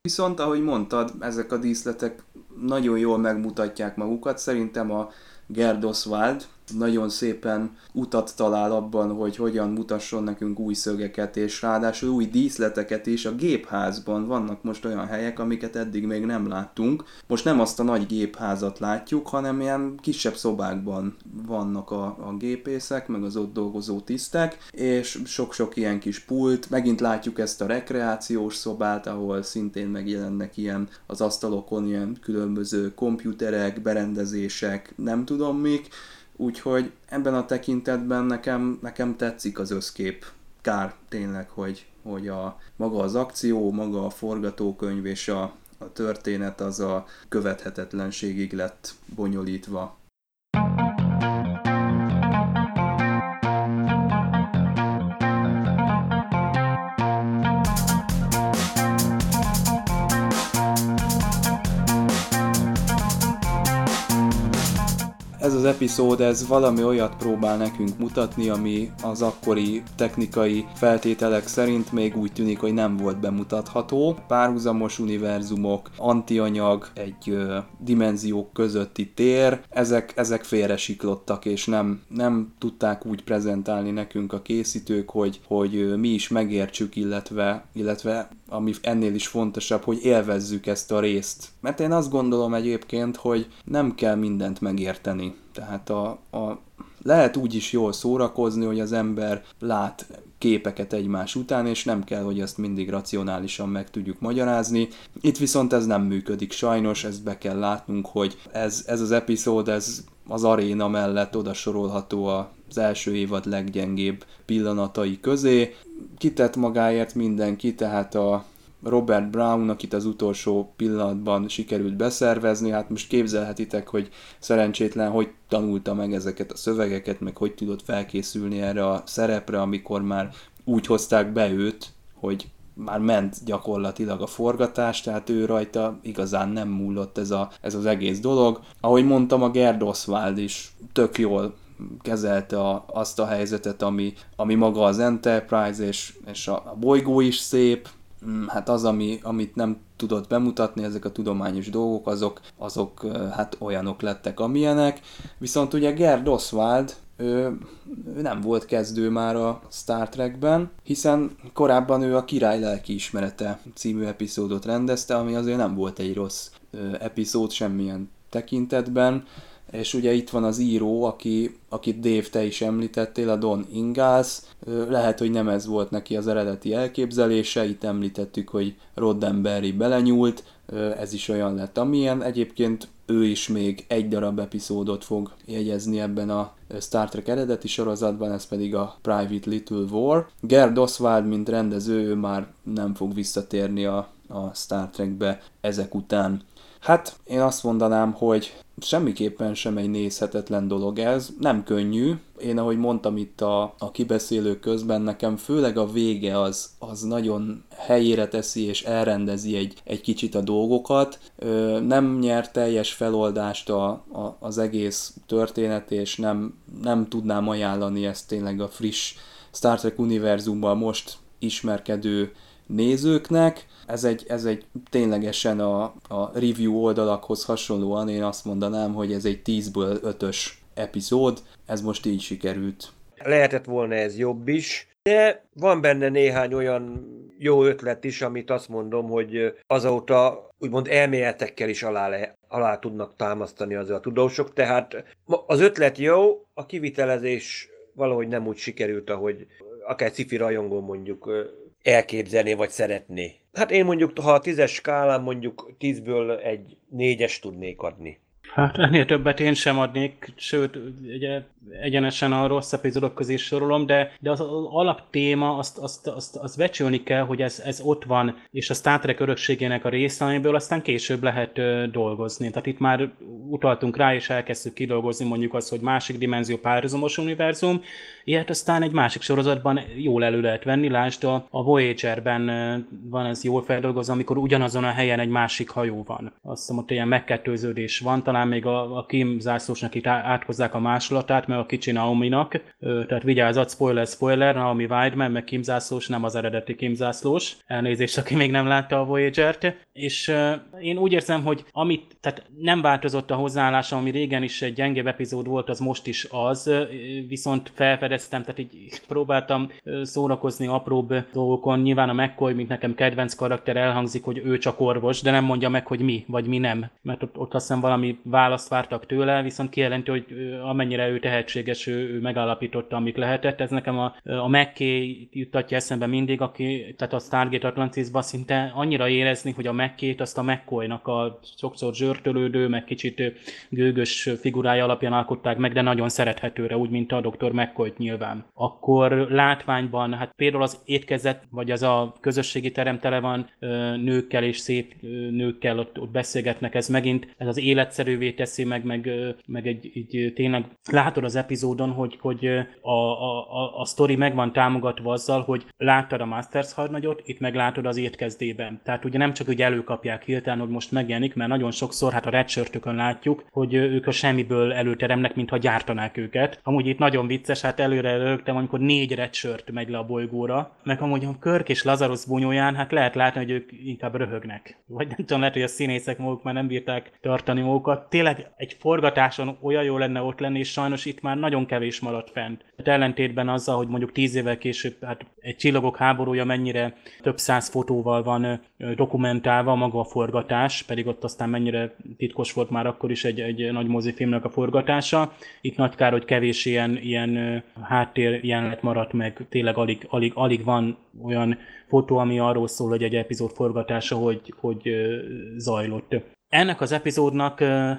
Viszont, ahogy mondtad, ezek a díszletek nagyon jól megmutatják magukat. Szerintem a Gerd Oswald nagyon szépen utat talál abban, hogy hogyan mutasson nekünk új szögeket, és ráadásul új díszleteket is. A gépházban vannak most olyan helyek, amiket eddig még nem láttunk. Most nem azt a nagy gépházat látjuk, hanem ilyen kisebb szobákban vannak a, a gépészek, meg az ott dolgozó tisztek, és sok-sok ilyen kis pult. Megint látjuk ezt a rekreációs szobát, ahol szintén megjelennek ilyen az asztalokon ilyen különböző komputerek, berendezések, nem tudom mik. Úgyhogy ebben a tekintetben nekem, nekem tetszik az összkép. Kár tényleg, hogy, hogy a, maga az akció, maga a forgatókönyv és a, a történet az a követhetetlenségig lett bonyolítva. Ez az epizód, ez valami olyat próbál nekünk mutatni, ami az akkori technikai feltételek szerint még úgy tűnik, hogy nem volt bemutatható. Párhuzamos univerzumok, antianyag, egy ö, dimenziók közötti tér, ezek, ezek félresiklottak, és nem, nem tudták úgy prezentálni nekünk a készítők, hogy, hogy mi is megértsük, illetve, illetve ami ennél is fontosabb, hogy élvezzük ezt a részt. Mert én azt gondolom egyébként, hogy nem kell mindent megérteni. Tehát a, a, lehet úgy is jól szórakozni, hogy az ember lát képeket egymás után, és nem kell, hogy ezt mindig racionálisan meg tudjuk magyarázni. Itt viszont ez nem működik sajnos, ezt be kell látnunk, hogy ez, ez az epizód, ez az aréna mellett odasorolható az első évad leggyengébb pillanatai közé. Kitett magáért mindenki, tehát a Robert Brown, akit az utolsó pillanatban sikerült beszervezni, hát most képzelhetitek, hogy szerencsétlen, hogy tanulta meg ezeket a szövegeket, meg hogy tudott felkészülni erre a szerepre, amikor már úgy hozták be őt, hogy már ment gyakorlatilag a forgatás, tehát ő rajta igazán nem múlott ez, a, ez az egész dolog. Ahogy mondtam, a Gerd Oswald is tök jól kezelte a, azt a helyzetet, ami, ami maga az Enterprise, és, és a, a bolygó is szép. Hát az, ami, amit nem tudott bemutatni, ezek a tudományos dolgok, azok, azok hát olyanok lettek, amilyenek. Viszont ugye Gerd Oswald, ő, ő nem volt kezdő már a Star Trekben, hiszen korábban ő a Király lelkiismerete című epizódot rendezte, ami azért nem volt egy rossz epizód semmilyen tekintetben. És ugye itt van az író, aki, akit Dave, te is említettél, a Don Ingalls. Lehet, hogy nem ez volt neki az eredeti elképzelése, itt említettük, hogy Roddenberry belenyúlt, ez is olyan lett, amilyen. Egyébként ő is még egy darab epizódot fog jegyezni ebben a Star Trek eredeti sorozatban, ez pedig a Private Little War. Gerd Oswald, mint rendező, ő már nem fog visszatérni a, a Star Trekbe ezek után. Hát én azt mondanám, hogy semmiképpen sem egy nézhetetlen dolog ez, nem könnyű. Én ahogy mondtam itt a, a kibeszélők közben, nekem főleg a vége az, az nagyon helyére teszi és elrendezi egy, egy kicsit a dolgokat. Ö, nem nyert teljes feloldást a, a, az egész történet, és nem, nem tudnám ajánlani ezt tényleg a friss Star Trek univerzumban most ismerkedő nézőknek. Ez egy, ez egy ténylegesen a, a review oldalakhoz hasonlóan én azt mondanám, hogy ez egy tízből ötös epizód, ez most így sikerült. Lehetett volna ez jobb is, de van benne néhány olyan jó ötlet is, amit azt mondom, hogy azóta úgymond elméletekkel is alá, le, alá tudnak támasztani az a tudósok, tehát az ötlet jó, a kivitelezés valahogy nem úgy sikerült, ahogy akár sci-fi rajongó mondjuk elképzelni, vagy szeretné. Hát én mondjuk, ha a tízes skálán mondjuk tízből egy négyes tudnék adni. Hát ennél többet én sem adnék, sőt, ugye, egyenesen a rossz epizódok közé sorolom, de, de az, az alaptéma, azt, azt, azt, azt becsülni kell, hogy ez, ez ott van, és a Star Trek örökségének a része, amiből aztán később lehet ö, dolgozni. Tehát itt már utaltunk rá, és elkezdtük kidolgozni mondjuk azt, hogy másik dimenzió, párhuzamos univerzum, ilyet aztán egy másik sorozatban jól elő lehet venni. Lásd, a, a Voyager-ben van ez jól feldolgozva, amikor ugyanazon a helyen egy másik hajó van. Azt hiszem, ott ilyen megkettőződés van, talán még a, a Kim zászlósnak itt áthozzák a másolatát, meg a kicsi Naomi-nak, tehát vigyázat, spoiler, spoiler, Naomi Wideman, meg Kim zászlós, nem az eredeti Kim zászlós, elnézést, aki még nem látta a Voyager-t, és uh, én úgy érzem, hogy amit, tehát nem változott a hozzáállása, ami régen is egy gyengébb epizód volt, az most is az, viszont felfedeztem, tehát így próbáltam szórakozni apróbb dolgokon, nyilván a McCoy, mint nekem kedvenc karakter, elhangzik, hogy ő csak orvos, de nem mondja meg, hogy mi, vagy mi nem, mert ott, ott azt hiszem valami választ vártak tőle, viszont kijelenti, hogy amennyire ő tehetséges, ő, ő megállapította, amit lehetett. Ez nekem a, a McKay juttatja eszembe mindig, aki, tehát a Stargate Atlantisban szinte annyira érezni, hogy a McKayt azt a McCoynak a sokszor zsörtölődő, meg kicsit gőgös figurája alapján alkották meg, de nagyon szerethetőre, úgy, mint a doktor McCoyt nyilván. Akkor látványban, hát például az étkezet, vagy az a közösségi terem tele van nőkkel és szép nőkkel, ott, ott beszélgetnek, ez megint, ez az életszerű teszi, meg, meg, meg egy, így tényleg látod az epizódon, hogy, hogy a, a, a sztori meg van támogatva azzal, hogy láttad a Masters hadnagyot, itt meglátod az étkezdében. Tehát ugye nem csak úgy előkapják hirtelen, hogy most megjelenik, mert nagyon sokszor, hát a redshirtökön látjuk, hogy ők a semmiből előteremnek, mintha gyártanák őket. Amúgy itt nagyon vicces, hát előre rögtem, amikor négy redshirt megy le a bolygóra, meg amúgy a Kirk és Lazarus bunyóján, hát lehet látni, hogy ők inkább röhögnek. Vagy nem tudom, lehet, hogy a színészek maguk már nem bírták tartani magukat. Tényleg egy forgatáson olyan jó lenne ott lenni, és sajnos itt már nagyon kevés maradt fent. Hát ellentétben azzal, hogy mondjuk tíz évvel később hát egy Csillagok háborúja mennyire több száz fotóval van dokumentálva maga a forgatás, pedig ott aztán mennyire titkos volt már akkor is egy, egy nagy mozifilmnek a forgatása. Itt nagy kár, hogy kevés ilyen, ilyen háttér jelenet maradt meg, tényleg alig, alig, alig van olyan fotó, ami arról szól, hogy egy epizód forgatása, hogy, hogy zajlott. Ennek az epizódnak uh,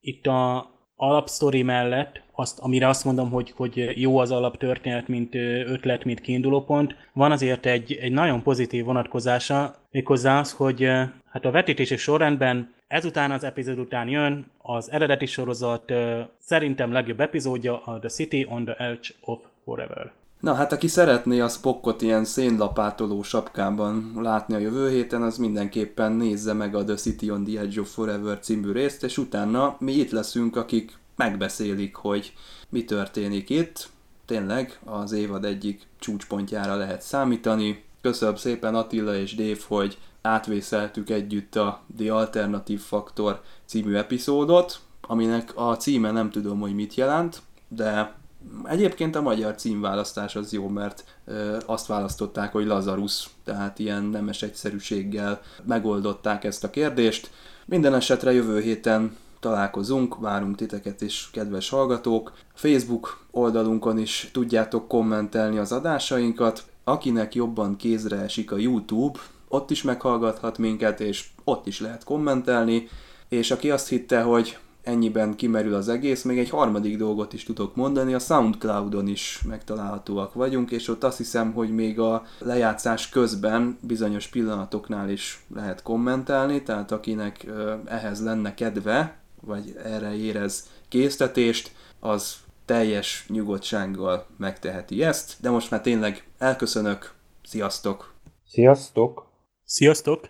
itt az alapsztori mellett, azt, amire azt mondom, hogy, hogy jó az alaptörténet, mint ötlet, mint kiindulópont, van azért egy, egy nagyon pozitív vonatkozása, méghozzá az, hogy uh, hát a vetítési sorrendben ezután az epizód után jön az eredeti sorozat uh, szerintem legjobb epizódja, a The City on the Edge of Forever. Na hát, aki szeretné a Spockot ilyen szénlapátoló sapkában látni a jövő héten, az mindenképpen nézze meg a The City on the Edge of Forever című részt, és utána mi itt leszünk, akik megbeszélik, hogy mi történik itt. Tényleg az évad egyik csúcspontjára lehet számítani. Köszönöm szépen, Attila és Dév, hogy átvészeltük együtt a The Alternative Factor című epizódot, aminek a címe nem tudom, hogy mit jelent, de... Egyébként a magyar címválasztás az jó, mert ö, azt választották, hogy Lazarus, tehát ilyen nemes egyszerűséggel megoldották ezt a kérdést. Minden esetre jövő héten találkozunk, várunk titeket is, kedves hallgatók. Facebook oldalunkon is tudjátok kommentelni az adásainkat. Akinek jobban kézre esik a YouTube, ott is meghallgathat minket, és ott is lehet kommentelni. és aki azt hitte, hogy ennyiben kimerül az egész, még egy harmadik dolgot is tudok mondani, a SoundCloudon is megtalálhatóak vagyunk, és ott azt hiszem, hogy még a lejátszás közben bizonyos pillanatoknál is lehet kommentálni, tehát akinek ehhez lenne kedve, vagy erre érez késztetést, az teljes nyugodtsággal megteheti ezt, de most már tényleg elköszönök, sziasztok! Sziasztok! Sziasztok!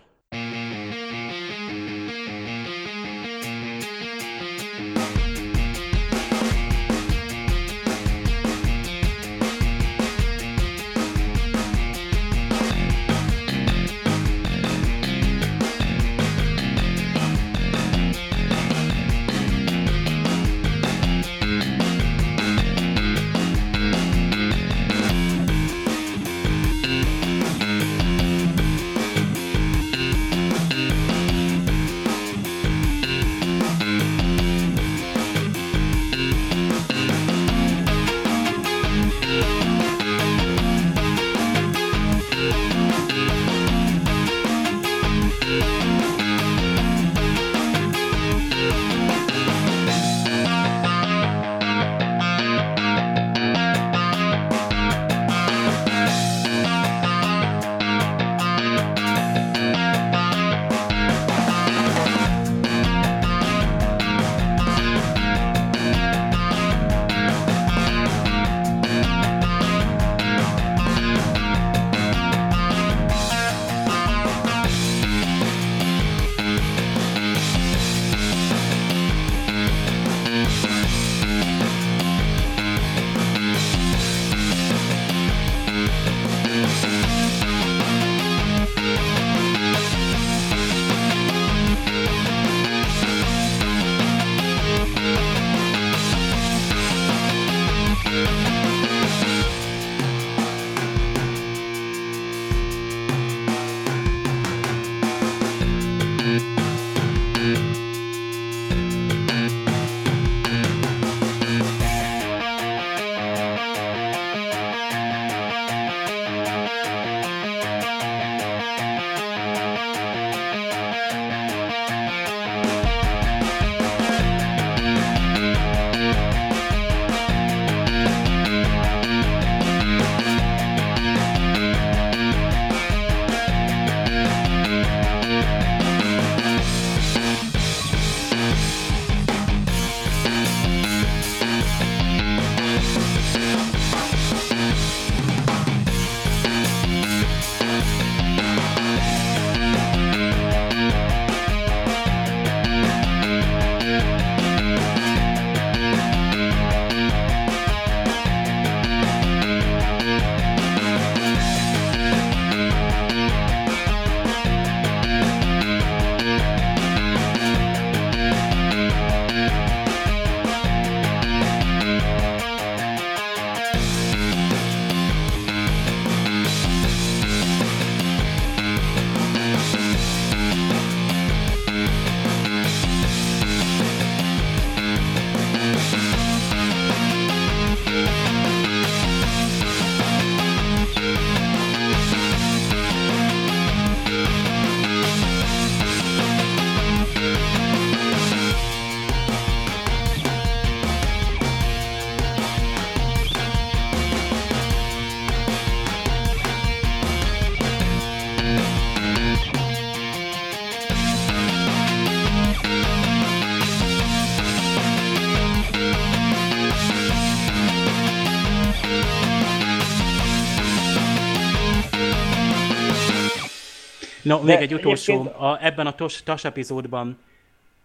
No, még egy utolsó, a, ebben a TOS, TAS epizódban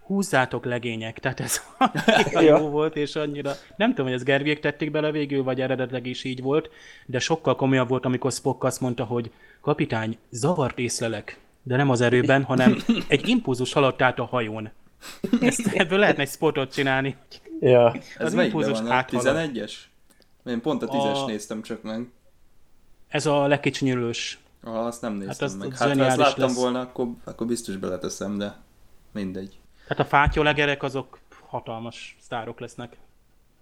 húzzátok legények, tehát ez annyira jó volt, és annyira, nem tudom, hogy ezt Gergék tették bele végül, vagy eredetileg is így volt, de sokkal komolyabb volt, amikor Spock azt mondta, hogy kapitány, zavart észlelek, de nem az erőben, hanem egy impulzus haladt át a hajón. Ezt, ebből lehetne egy sportot csinálni. Ja. Az ez impulzus áthalad. tizenegyes? Én pont a tízes a... néztem csak meg. Ez a legkicsinyülős. Ah, azt nem néztem hát meg. Az hát ha ezt láttam lesz. volna, akkor, akkor biztos beleteszem, de mindegy. Hát a fátyolegerek azok hatalmas sztárok lesznek.